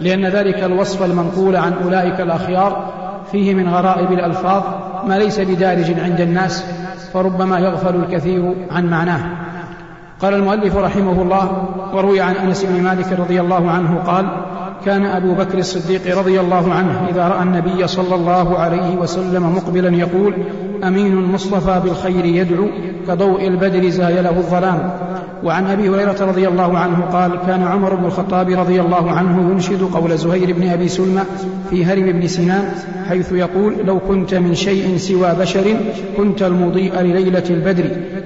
لأن ذلك الوصف المنقول عن أولئك الأخيار فيه من غرائب الألفاظ ما ليس بدارج عند الناس، فربما يغفل الكثير عن معناه. قال المؤلف رحمه الله: وروي عن أنس بن مالك رضي الله عنه قال: كان أبو بكر الصديق رضي الله عنه إذا رأى النبي صلى الله عليه وسلم مقبلا يقول: أمين المصطفى بالخير يدعو كضوء البدر زايله الظلام. وعن أبي هريرة رضي الله عنه قال: كان عمر بن الخطاب رضي الله عنه ينشد قول زهير بن أبي سلمى في هرم بن سنان حيث يقول: لو كنت من شيء سوى بشر كنت المضيء لليلة البدر.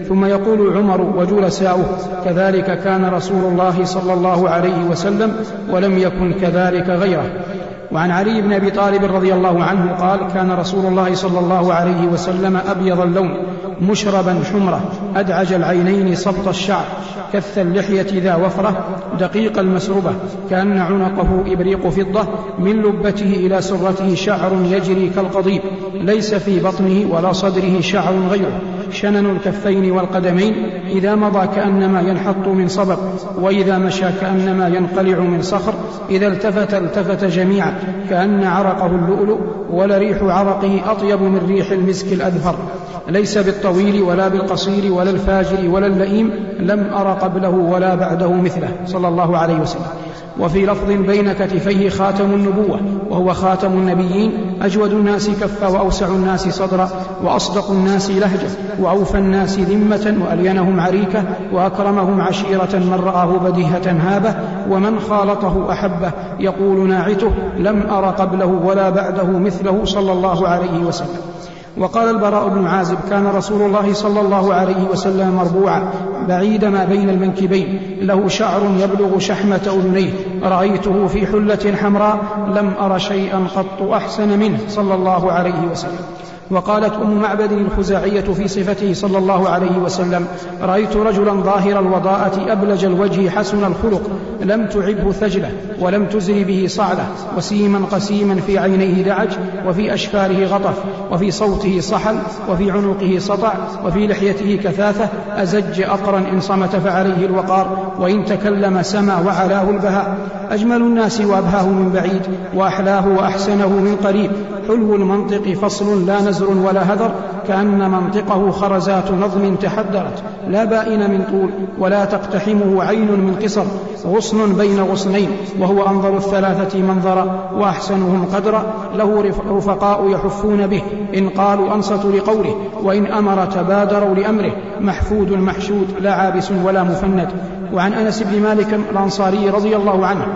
ثم يقول عمر وجلساؤه: كذلك كان رسول الله صلى الله عليه وسلم ولم يكن كذلك غيره. وعن علي بن أبي طالب رضي الله عنه قال: كان رسول الله صلى الله عليه وسلم أبيض اللون مشربا حمرة، أدعج العينين، سبط الشعر، كث اللحية ذا وفرة، دقيق المسربة، كأن عنقه إبريق فضة، من لبته إلى سرته شعر يجري كالقضيب، ليس في بطنه ولا صدره شعر غيره، شنن الكفين والقدمين، إذا مضى كأنما ينحط من صبب، وإذا مشى كأنما ينقلع من صخر، إذا التفت جميعا كأن عرقه اللؤلؤ، ولريح عرقه أطيب من ريح المسك الأذفر، ليس بالطويل ولا بالقصير ولا الفاجر ولا اللئيم، لم أر قبله ولا بعده مثله صلى الله عليه وسلم. وفي لفظ: بين كتفيه خاتم النبوة وهو خاتم النبيين، أجود الناس كفا وأوسع الناس صدرا، وأصدق الناس لهجة، وأوفى الناس ذمة، وألينهم عريكة، وأكرمهم عشيرة، من رآه بديهة هابة، ومن خالطه أحبه، يقول ناعته لم أر قبله ولا بعده مثله صلى الله عليه وسلم. وقال البراء بن عازب: كان رسول الله صلى الله عليه وسلم مربوعا بعيد ما بين المنكبين، له شعر يبلغ شحمة أذنيه، رأيته في حلة حمراء لم أر شيئا قط أحسن منه صلى الله عليه وسلم. وقالت أم معبد الخزاعية في صفته صلى الله عليه وسلم: رأيت رجلا ظاهر الوضاءة أبلج الوجه حسن الخلق، لم تعبه ثجلة ولم تزري به صعلة، وسيما قسيما، في عينيه دعج، وفي أشفاره غطف، وفي صوته صحل، وفي عنقه سطع، وفي لحيته كثاثة، أزج أقرا إن صمت فعليه الوقار، وإن تكلم سما وعلاه البهاء، أجمل الناس وأبهاه من بعيد، وأحلاه وأحسنه من قريب، حلو المنطق فصل لا نزر ولا هذر، كأن منطقه خرزات نظم تحدرت، لا بائن من طول، ولا تقتحمه عين من قصر، غصن بين غصنين، وهو أنظر الثلاثة منظرا وأحسنهم قدرا، له رفقاء يحفون به، إن قالوا أنصتوا لقوله، وإن أمر تبادروا لأمره، محفود محشود، لا عابس ولا مفند. وعن أنس بن مالك الأنصاري رضي الله عنه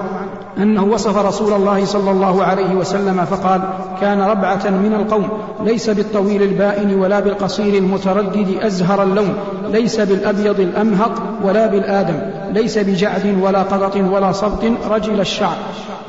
أنه وصف رسول الله صلى الله عليه وسلم فقال: كان ربعة من القوم، ليس بالطويل البائن ولا بالقصير المتردد أزهر اللون، ليس بالأبيض الأمهق ولا بالآدم، ليس بجعد ولا قبط ولا صبط رجل الشعر.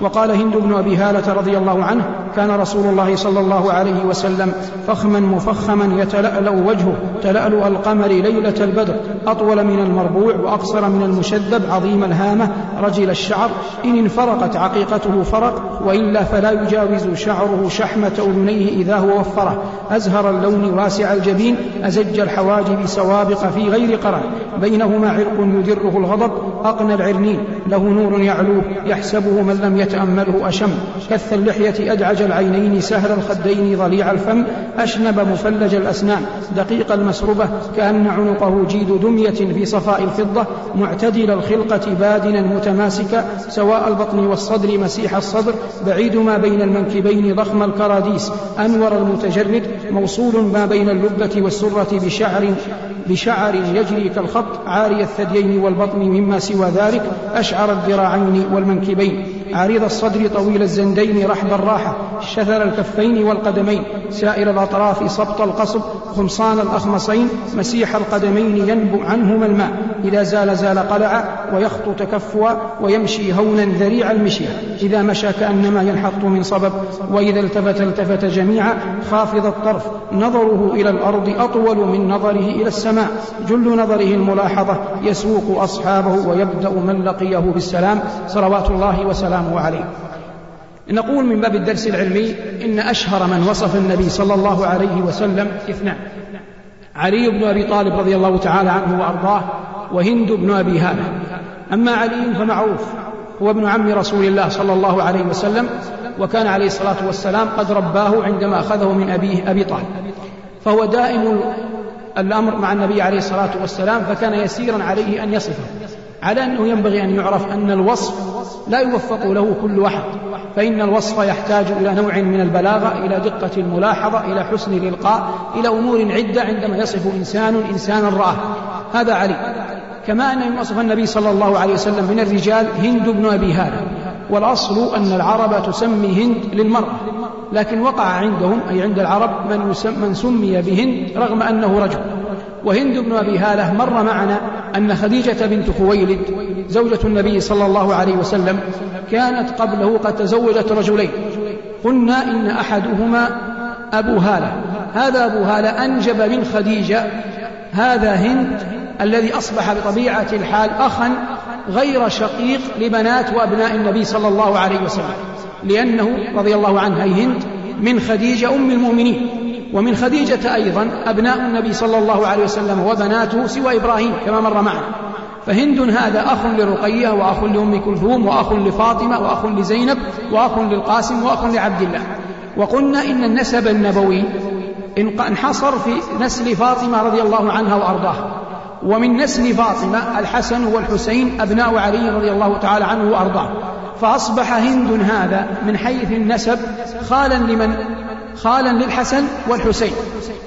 وقال هند بن أبي هالة رضي الله عنه: كان رسول الله صلى الله عليه وسلم فخما مفخما يتلألؤ وجهه تلألؤ القمر ليلة البدر، أطول من المربوع وأقصر من المشذب، عظيم الهامة، رجل الشعر، إن انفرقت عقيقته فرق، وإلا فلا يجاوز شعره شحمة أذنيه إذا هو وفره، أزهر اللون واسع الجبين، أزج الحواجب سوابق في غير قرع، بينهما عرق يدره الغضب، أقنى العرنين، له نور يعلوه يحسبه من لم يتأمله أشم، كث اللحية، أدعج العينين، سهل الخدين، ضليع الفم، أشنب، مفلج الأسنان، دقيق المسربة، كأن عنقه جيد دمية في صفاء الفضة، معتدل الخلقة، بادنا متماسكا، سواء البطن والصدر، مسيح الصدر، بعيد ما بين المنكبين، ضخم الكراديس، أنور المتجرد، موصول ما بين اللبة والسرة بشعر يجري كالخط، عاري الثديين والبطن مما سوى ذلك، أشعر الذراعين والمنكبين، عريض الصدر، طويل الزندين، رحب الراحة، شثر الكفين والقدمين، سائر الأطراف، صبط القصب، خمصان الأخمصين، مسيح القدمين، ينبع عنهما الماء، إذا زال زال قلع، ويخطو تكفوا، ويمشي هونا ذريع المشية، إذا مشى كأنما ينحط من صبب، وإذا التفت التفت جميعا، خافض الطرف، نظره إلى الأرض أطول من نظره إلى السماء، جل نظره الملاحظة، يسوق أصحابه ويبدأ من لقيه بالسلام، صلوات الله وسلامه عليه. نقول من باب الدرس العلمي إن أشهر من وصف النبي صلى الله عليه وسلم اثنان: علي بن أبي طالب رضي الله تعالى عنه وأرضاه، وهند بن أبي هالة. أما علي فمعروف، هو ابن عم رسول الله صلى الله عليه وسلم، وكان عليه الصلاة والسلام قد رباه عندما أخذه من أبيه أبي طالب، فهو دائم الأمر مع النبي عليه الصلاة والسلام، فكان يسيرا عليه أن يصفه، على أنه ينبغي أن يعرف أن الوصف لا يوفق له كل واحد، فإن الوصف يحتاج إلى نوع من البلاغة، إلى دقة الملاحظة، إلى حسن الإلقاء، إلى أمور عدة عندما يصف إنسانا رآه. هذا علي. كما أن يوصف النبي صلى الله عليه وسلم من الرجال هند بن أبي هالة، والأصل أن العرب تسمي هند للمرأة، لكن وقع عندهم أي عند العرب من سمي بهند رغم أنه رجل. وهند بن أبي هالة مر معنا أن خديجة بنت خويلد زوجة النبي صلى الله عليه وسلم كانت قبله قد تزوجت رجلين، قلنا إن أحدهما أبو هالة، هذا أبو هالة أنجب من خديجة، هذا هند الذي أصبح بطبيعة الحال أخا غير شقيق لبنات وأبناء النبي صلى الله عليه وسلم، لأنه رضي الله عنها هند من خديجة أم المؤمنين، ومن خديجة أيضا أبناء النبي صلى الله عليه وسلم وبناته سوى إبراهيم كما مر معنا، فهند هذا أخ لرقية، وأخ لأم كلثوم، وأخ لفاطمة، وأخ لزينب، وأخ للقاسم، وأخ لعبد الله. وقلنا إن النسب النبوي انحصر في نسل فاطمة رضي الله عنها وأرضاها، ومن نسل فاطمة الحسن والحسين أبناء علي رضي الله تعالى عنه وأرضاه، فأصبح هند هذا من حيث النسب خالا للحسن والحسين،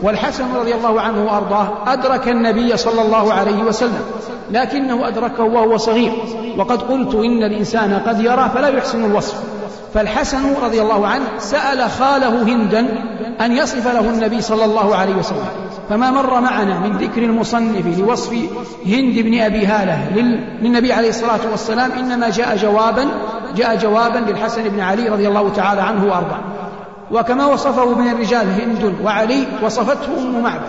والحسن رضي الله عنه وأرضاه أدرك النبي صلى الله عليه وسلم، لكنه أدركه وهو صغير، وقد قلت إن الإنسان قد يرى فلا يحسن الوصف، فالحسن رضي الله عنه سأل خاله هندا أن يصف له النبي صلى الله عليه وسلم، فما مر معنا من ذكر المصنف لوصف هند بن أبي هالة للنبي عليه الصلاة والسلام إنما جاء جوابا للحسن بن علي رضي الله تعالى عنه وأرضاه. وكما وصفه من الرجال هند وعلي وصفته أم معبد،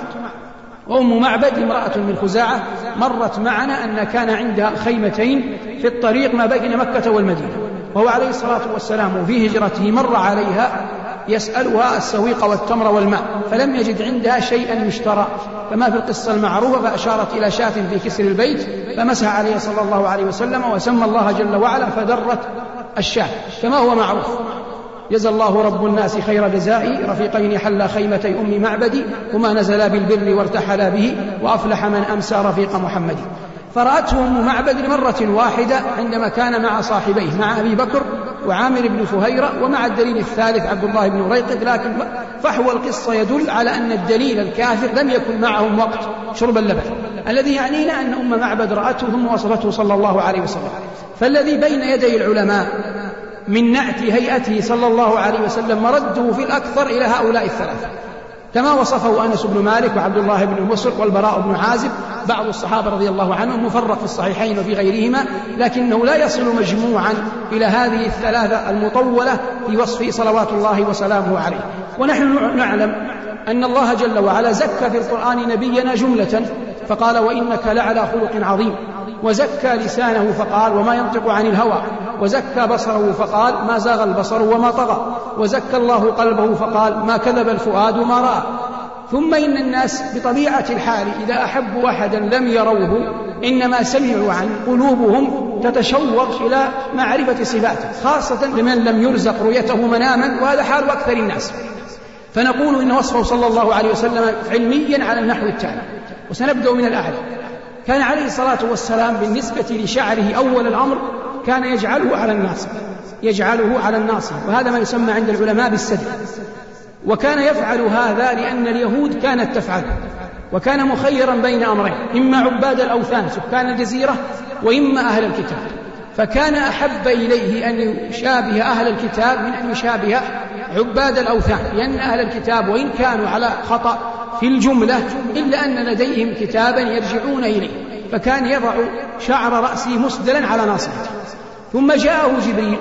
وأم معبد امرأة من خزاعة مرت معنا أن كان عندها خيمتين في الطريق ما بين مكة والمدينة، وهو عليه الصلاة والسلام في هجرته مر عليها يسألها السويق والتمر والماء، فلم يجد عندها شيئا يشترى، فما في القصة المعروفة، فأشارت إلى شاة في كسر البيت، فمسح عليها صلى الله عليه وسلم وسمى الله جل وعلا فدرت الشاة كما هو معروف. جزى الله رب الناس خير جزائي رفيقين حلا خيمتي أم معبدي وما نزلا بالبر وارتحلا به وأفلح من أمسى رفيق محمد. فرأته أم معبد مرة واحدة عندما كان مع صاحبيه، مع أبي بكر وعامر بن فهيرة، ومع الدليل الثالث عبد الله بن رواحة، لكن فحوى القصة يدل على أن الدليل الكافر لم يكن معهم وقت شرب اللبن، الذي يعنينا أن أم معبد رأته ثم وصفته صلى الله عليه وسلم. فالذي بين يدي العلماء من نعت هيئته صلى الله عليه وسلم مرده في الأكثر إلى هؤلاء الثلاثة، كما وصفه أنس بن مالك وعبد الله بن مسر والبراء بن عازب بعض الصحابة رضي الله عنهم، مفرق في الصحيحين وفي غيرهما، لكنه لا يصل مجموعا إلى هذه الثلاثة المطولة في وصفه صلوات الله وسلامه عليه. ونحن نعلم أن الله جل وعلا زكى في القرآن نبينا جملة فقال وإنك لعلى خلق عظيم، وزكى لسانه فقال وما ينطق عن الهوى، وزكى بصره فقال ما زاغ البصر وما طغى، وزكى الله قلبه فقال ما كذب الفؤاد ما رأى. ثم إن الناس بطبيعة الحال إذا أحبوا أحدا لم يروه إنما سمعوا عن قلوبهم تتشوق إلى معرفة صفاته، خاصة لمن لم يرزق رؤيته مناما، وهذا حال أكثر الناس. فنقول إن وصفه صلى الله عليه وسلم علميا على النحو التالي، وسنبدأ من الأعلى. كان عليه الصلاة والسلام بالنسبة لشعره أول الأمر كان يجعله على الناصب، وهذا ما يسمى عند العلماء بالسدل. وكان يفعل هذا لأن اليهود كانت تفعله، وكان مخيرا بين أمرين، إما عباد الأوثان سكان الجزيرة وإما أهل الكتاب، فكان أحب إليه أن يشابه أهل الكتاب من أن يشابه عباد الأوثان، لأن أهل الكتاب وإن كانوا على خطأ في الجملة إلا أن لديهم كتابا يرجعون إليه، فكان يضع شعر رأسه مسدلا على ناصيته. ثم جاءه جبريل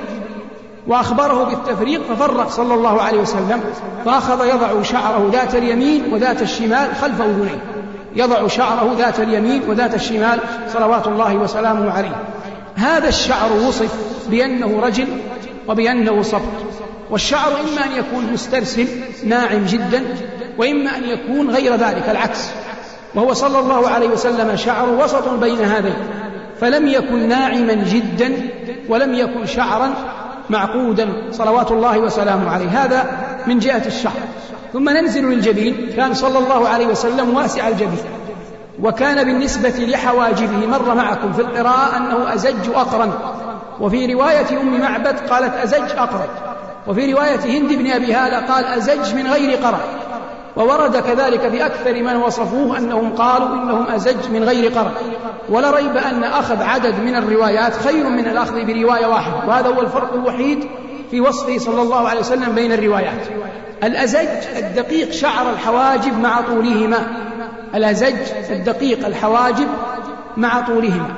وأخبره بالتفريق ففرق صلى الله عليه وسلم، فأخذ يضع شعره ذات اليمين وذات الشمال خلف أذنيه، صلوات الله وسلامه عليه. هذا الشعر وصف بأنه رجل وبأنه صبر، والشعر إما أن يكون مسترسل ناعم جدا وإما أن يكون غير ذلك العكس، وهو صلى الله عليه وسلم شعر وسط بين هذين، فلم يكن ناعما جدا ولم يكن شعرا معقودا صلوات الله وسلامه عليه. هذا من جهة الشعر. ثم ننزل للجبين. كان صلى الله عليه وسلم واسع الجبين، وكان بالنسبة لحواجبه مر معكم في القراءة أنه أزج أقرن، وفي رواية أم معبد قالت أزج أقرن، وفي رواية هند بن أبي هالة قال أزج من غير قرن، وورد كذلك في أكثر من وصفوه أنهم قالوا إنهم أزج من غير قرن. ولا ريب أن أخذ عدد من الروايات خير من الأخذ برواية واحدة، وهذا هو الفرق الوحيد في وصفه صلى الله عليه وسلم بين الروايات. الأزج الدقيق شعر الحواجب مع طولهما،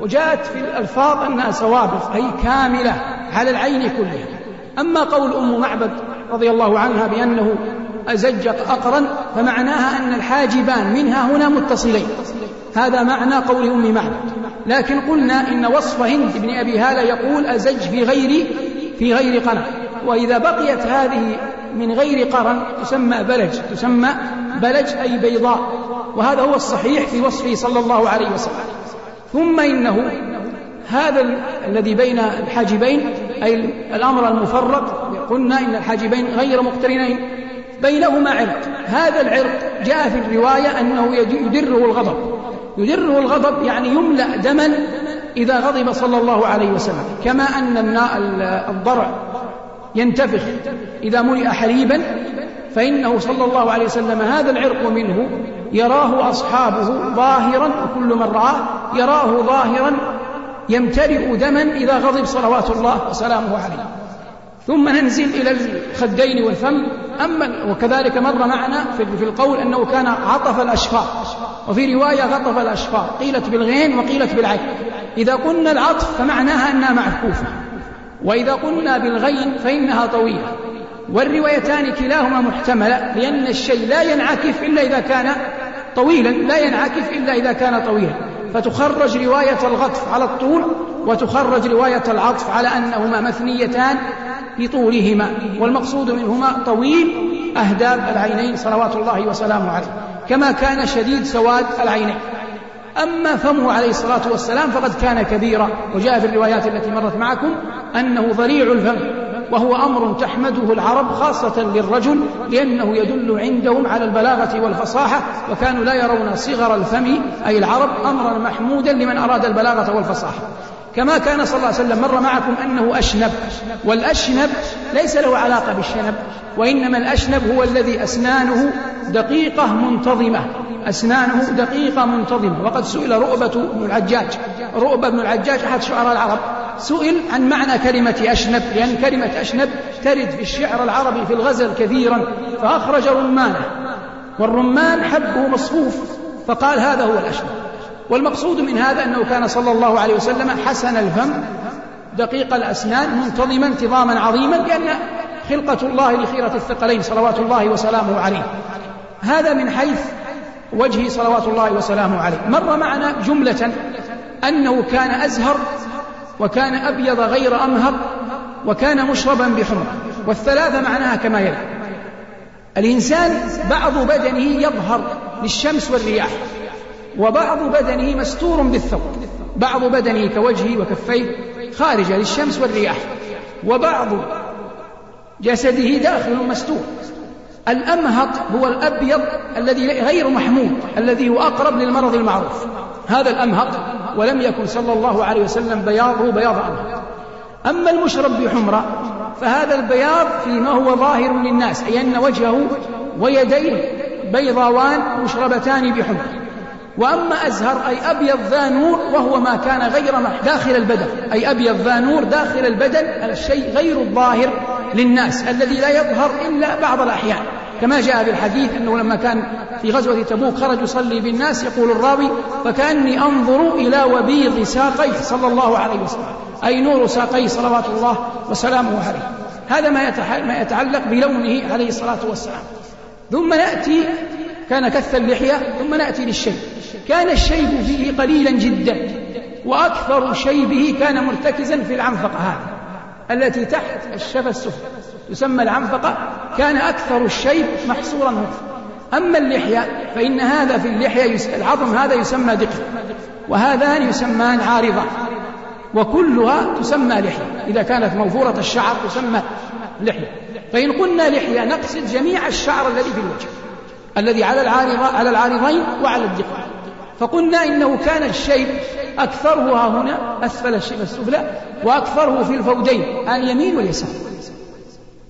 وجاءت في الألفاظ أنها سوابق أي كاملة على العين كلها. أما قول أم معبد رضي الله عنها بأنه أزج أقرن فمعناها أن الحاجبان منها هنا متصلين، هذا معنى قول أم معبد. لكن قلنا إن وصف هند بن أبي هالة يقول أزج في غير قرن، وإذا بقيت هذه من غير قرن تسمى بلج أي بيضاء، وهذا هو الصحيح في وصفه صلى الله عليه وسلم. ثم إنه هذا الذي بين الحاجبين أي الأمر المفرق، قلنا إن الحاجبين غير مقترنين بينهما عرق، هذا العرق جاء في الرواية أنه يدره الغضب يعني يملأ دما إذا غضب صلى الله عليه وسلم، كما أن الضرع ينتفخ إذا ملئ حليبا، فإنه صلى الله عليه وسلم هذا العرق منه يراه أصحابه ظاهرا، وكل من رآه يراه ظاهرا يمتلئ دما إذا غضب صلوات الله وسلامه عليه. ثم ننزل إلى الخدين والفم. وكذلك مر معنا في القول أنه كان عطف الأشفاق، وفي رواية غطف الأشفاق، قيلت بالغين وقيلت بالعين. إذا قلنا العطف فمعناها أنها معكوفة، وإذا قلنا بالغين فإنها طويلة، والروايتان كلاهما محتملة، لأن الشيء لا ينعكف إلا إذا كان طويلا، فتخرج رواية الغطف على الطول وتخرج رواية العطف على أنهما مثنيتان لطولهما، والمقصود منهما طويل أهداب العينين صلوات الله وسلامه عليه، كما كان شديد سواد العينين. أما فمه عليه الصلاة والسلام فقد كان كبيرا، وجاء في الروايات التي مرت معكم أنه ضريع الفم، وهو أمر تحمده العرب خاصة للرجل، لأنه يدل عندهم على البلاغة والفصاحة، وكانوا لا يرون صغر الفم أي العرب أمرا محمودا لمن أراد البلاغة والفصاحة. كما كان صلى الله عليه وسلم مر معكم أنه أشنب، والأشنب ليس له علاقة بالشنب، وإنما الأشنب هو الذي أسنانه دقيقة منتظمة. وقد سئل رؤبة بن العجاج أحد شعراء العرب، سئل عن معنى كلمة أشنب، لأن كلمة أشنب ترد في الشعر العربي في الغزل كثيرا، فأخرج رمانه والرمان حبه مصفوف، فقال هذا هو الأشبه. والمقصود من هذا أنه كان صلى الله عليه وسلم حسن الفم دقيق الأسنان منتظما انتظاما عظيما، لأن خلقة الله لخيرة الثقلين صلوات الله وسلامه عليه. هذا من حيث وجهه صلوات الله وسلامه عليه. مر معنا جملة أنه كان أزهر وكان أبيض غير أمهر وكان مشربا بحمر، والثلاثة معناها كما يلي: الإنسان بعض بدنه يظهر للشمس والرياح، وبعض بدنه مستور بالثوب، بعض بدنه كوجهه وكفيه خارجة للشمس والرياح، وبعض جسده داخل مستور. الأمهق هو الأبيض الذي غير محمود، الذي هو أقرب للمرض المعروف، هذا الأمهق، ولم يكن صلى الله عليه وسلم بياضه بياض أمهق. أما المشرب بحمرة فهذا البياض فيما هو ظاهر للناس، أي أن وجهه ويديه بيضاوان مشربتان بحمرة. وأما أزهر أي أبيض ذا نور، وهو ما كان غير داخل البدن، أي أبيض ذا نور داخل البدن، الشيء غير الظاهر للناس الذي لا يظهر إلا بعض الأحيان، كما جاء بالحديث أنه لما كان في غزوة تبوك خرج يصلي بالناس، يقول الراوي: فكأني أنظر إلى وبيض ساقيه صلى الله عليه وسلم، أي نور ساقيه صلوات الله وسلامه عليه. هذا ما يتعلق بلونه عليه الصلاة والسلام. ثم نأتي، كان كث اللحية. ثم نأتي للشيب. كان الشيب فيه قليلا جدا، وأكثر شيبه كان مرتكزا في العنفقة هذا التي تحت الشفة السفلى، تسمى العنفقة، كان أكثر الشيب محصورا منه. أما اللحية فإن هذا في اللحية العظم هذا يسمى دقن، وهذان يسمان عارضة، وكلها تسمى لحية، إذا كانت موفورة الشعر تسمى لحية. فإن قلنا لحية نقصد جميع الشعر الذي في الوجه، الذي على العارضين وعلى الدقن. فقلنا إنه كان الشيب أكثرها هنا أسفل الشفة السفلى، وأكثره في الفودين اليمين واليسار،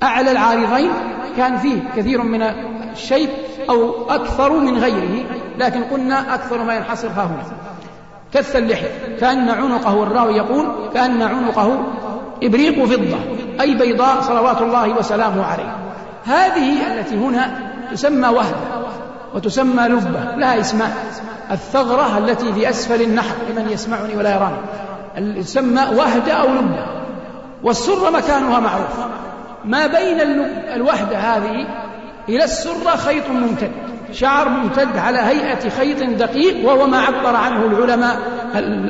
أعلى العارضين كان فيه كثير من الشيب أو أكثر من غيره، لكن قلنا أكثر ما ينحصر ها هنا. كث اللحية كأن عنقه، الراوي يقول: كأن عنقه إبريق فضة، أي بيضاء صلوات الله وسلامه عليه. هذه التي هنا تسمى وهبة وتسمى لبة، لها اسماء: الثغرة التي في أسفل النحر لمن يسمعني ولا يراني، تسمى وهدة أو لبة. والسرة مكانها معروف، ما بين الوهدة هذه إلى السرة خيط ممتد، شعر ممتد على هيئة خيط دقيق، وهو ما عبر عنه العلماء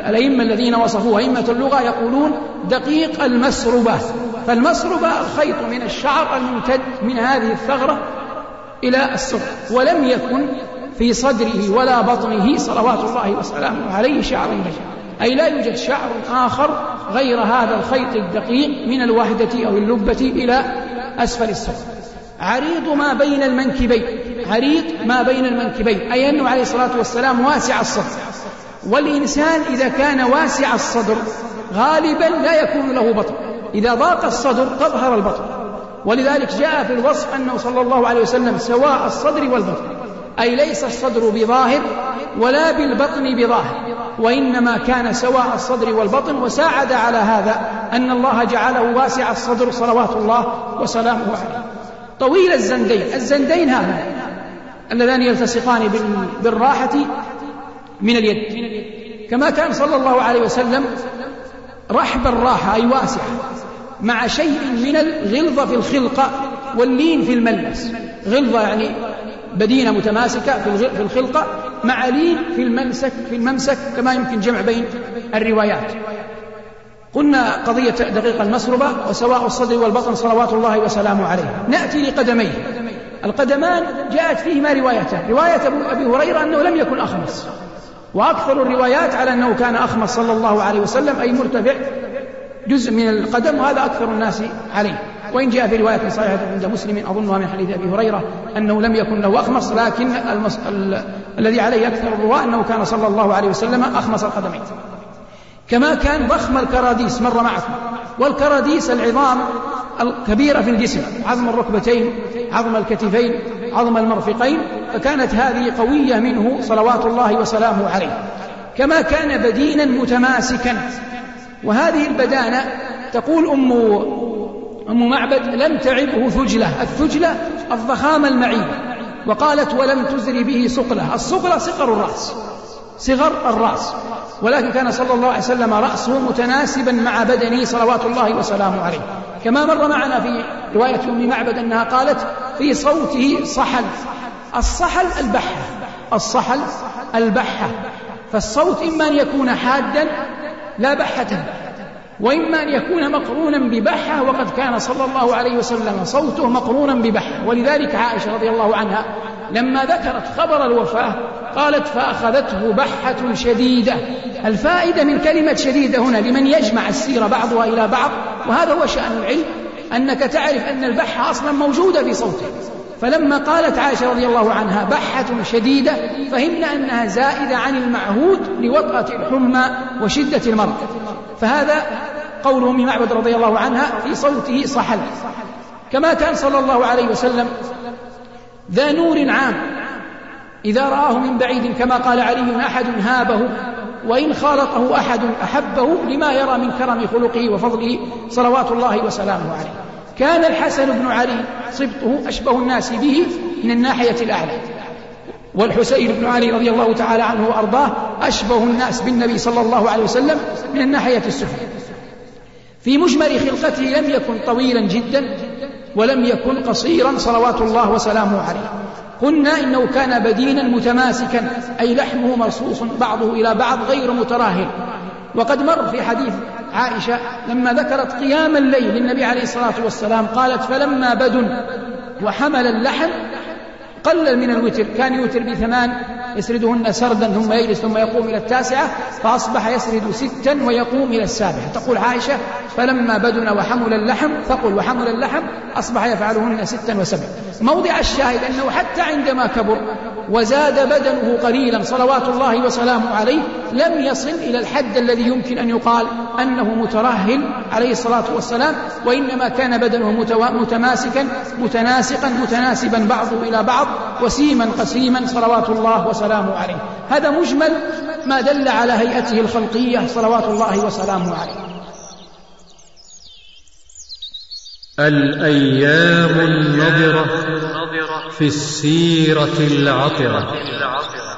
الأئمة الذين وصفوه أئمة اللغة، يقولون دقيق المسربة. فالمسربة الخيط من الشعر الممتد من هذه الثغرة إلى السرة. ولم يكن في صدره ولا بطنه صلوات الله وسلامه عليه شعر غير، أي لا يوجد شعر آخر غير هذا الخيط الدقيق من الوهدة أو اللبة إلى أسفل السفل. عريض ما بين المنكبين، عريض ما بين المنكبين، أي أنه عليه الصلاة والسلام واسع الصدر، والإنسان إذا كان واسع الصدر غالبا لا يكون له بطن، إذا ضاق الصدر تظهر البطن. ولذلك جاء في الوصف أنه صلى الله عليه وسلم سواء الصدر والبطن، أي ليس الصدر بظاهر ولا بالبطن بظاهر، وإنما كان سواء الصدر والبطن. وساعد على هذا أن الله جعله واسع الصدر صلوات الله وسلامه عليه. طويل الزندين، الزندين هذا اللذان يلتصقان بالراحة من اليد، كما كان صلى الله عليه وسلم رحب الراحة، أي واسع، مع شيء من الغلظة في الخلقة واللين في الملمس. غلظة يعني بدينة متماسكة في الخلقة، مع لين في الممسك، كما يمكن جمع بين الروايات. قلنا قضية دقيق المسربة وسواء الصدر والبطن صلوات الله وسلامه عليه. نأتي لقدميه. القدمان جاءت فيهما روايتان، رواية أبي هريرة أنه لم يكن أخمص، وأكثر الروايات على أنه كان أخمص صلى الله عليه وسلم، أي مرتفع جزء من القدم، وهذا أكثر الناس عليه. وإن جاء في رواية صحيحة عند مسلم أظنها من حديث أبي هريرة أنه لم يكن له أخمص، لكن الذي عليه أكثر الرواة أنه كان صلى الله عليه وسلم أخمص القدمين. كما كان ضخم الكراديس، مر معكم، والكراديس العظام الكبيرة في الجسم، عظم الركبتين، عظم الكتفين، عظم المرفقين، فكانت هذه قوية منه صلوات الله وسلامه عليه. كما كان بدينا متماسكا، وهذه البدانة تقول أم معبد لم تعبه ثجلة، الثجلة الضخامة المعيبة، وقالت ولم تزر به صقلة. الصقلة صغر الرأس، صغر الرأس، ولكن كان صلى الله عليه وسلم رأسه متناسبا مع بدنه صلوات الله وسلامه عليه، كما مر معنا في رواية أم معبد أنها قالت في صوته صحل، الصحل البحة، الصحل البحة، فالصوت إما أن يكون حادا لا بحة، وإما أن يكون مقرونا ببحة، وقد كان صلى الله عليه وسلم صوته مقرونا ببحة. ولذلك عائشة رضي الله عنها لما ذكرت خبر الوفاة قالت فأخذته بحة شديدة. الفائدة من كلمة شديدة هنا لمن يجمع السيرة بعضها إلى بعض، وهذا هو شأن العلم، أنك تعرف أن البحة أصلا موجودة في صوته، فلما قالت عائشة رضي الله عنها بحة شديدة فهمنا أنها زائدة عن المعهود لوطأة الحمى وشدة المرض. فهذا قول أم معبد رضي الله عنها في صوته صحل. كما كان صلى الله عليه وسلم ذا نور عام إذا رآه من بعيد، كما قال علي أحد هابه وإن خالطه أحد أحبه لما يرى من كرم خلقه وفضله صلوات الله وسلامه عليه. كان الحسن بن علي صبته أشبه الناس به من الناحية الأعلى، والحسين بن علي رضي الله تعالى عنه وأرضاه أشبه الناس بالنبي صلى الله عليه وسلم من الناحية السفلى. في مجمل خلقته لم يكن طويلا جدا ولم يكن قصيرا صلوات الله وسلامه عليه. قلنا إنه كان بدينا متماسكا، أي لحمه مرصوص بعضه إلى بعض غير متراهل. وقد مر في حديث عائشة لما ذكرت قيام الليل للنبي عليه الصلاة والسلام قالت فلما بدن وحمل اللحم قلل من الوتر، كان يوتر ب8 يسردهن سردا ثم يجلس ثم يقوم إلى 9، فأصبح يسرد 6 ويقوم إلى 7. تقول عائشة فلما بدن وحمل اللحم، فقل وحمل اللحم أصبح يفعلهن 6 و7. موضع الشاهد أنه حتى عندما كبر وزاد بدنه قليلا صلوات الله وسلامه عليه لم يصل إلى الحد الذي يمكن أن يقال أنه مترهل عليه الصلاة والسلام، وإنما كان بدنه متماسكا متناسقا متناسبا بعضه إلى بعض وسيما قسيما صلوات الله وسلامه عليه. هذا مجمل ما دل على هيئته الخلقية صلوات الله وسلامه عليه. الأيام النضرة في السيرة العطرة.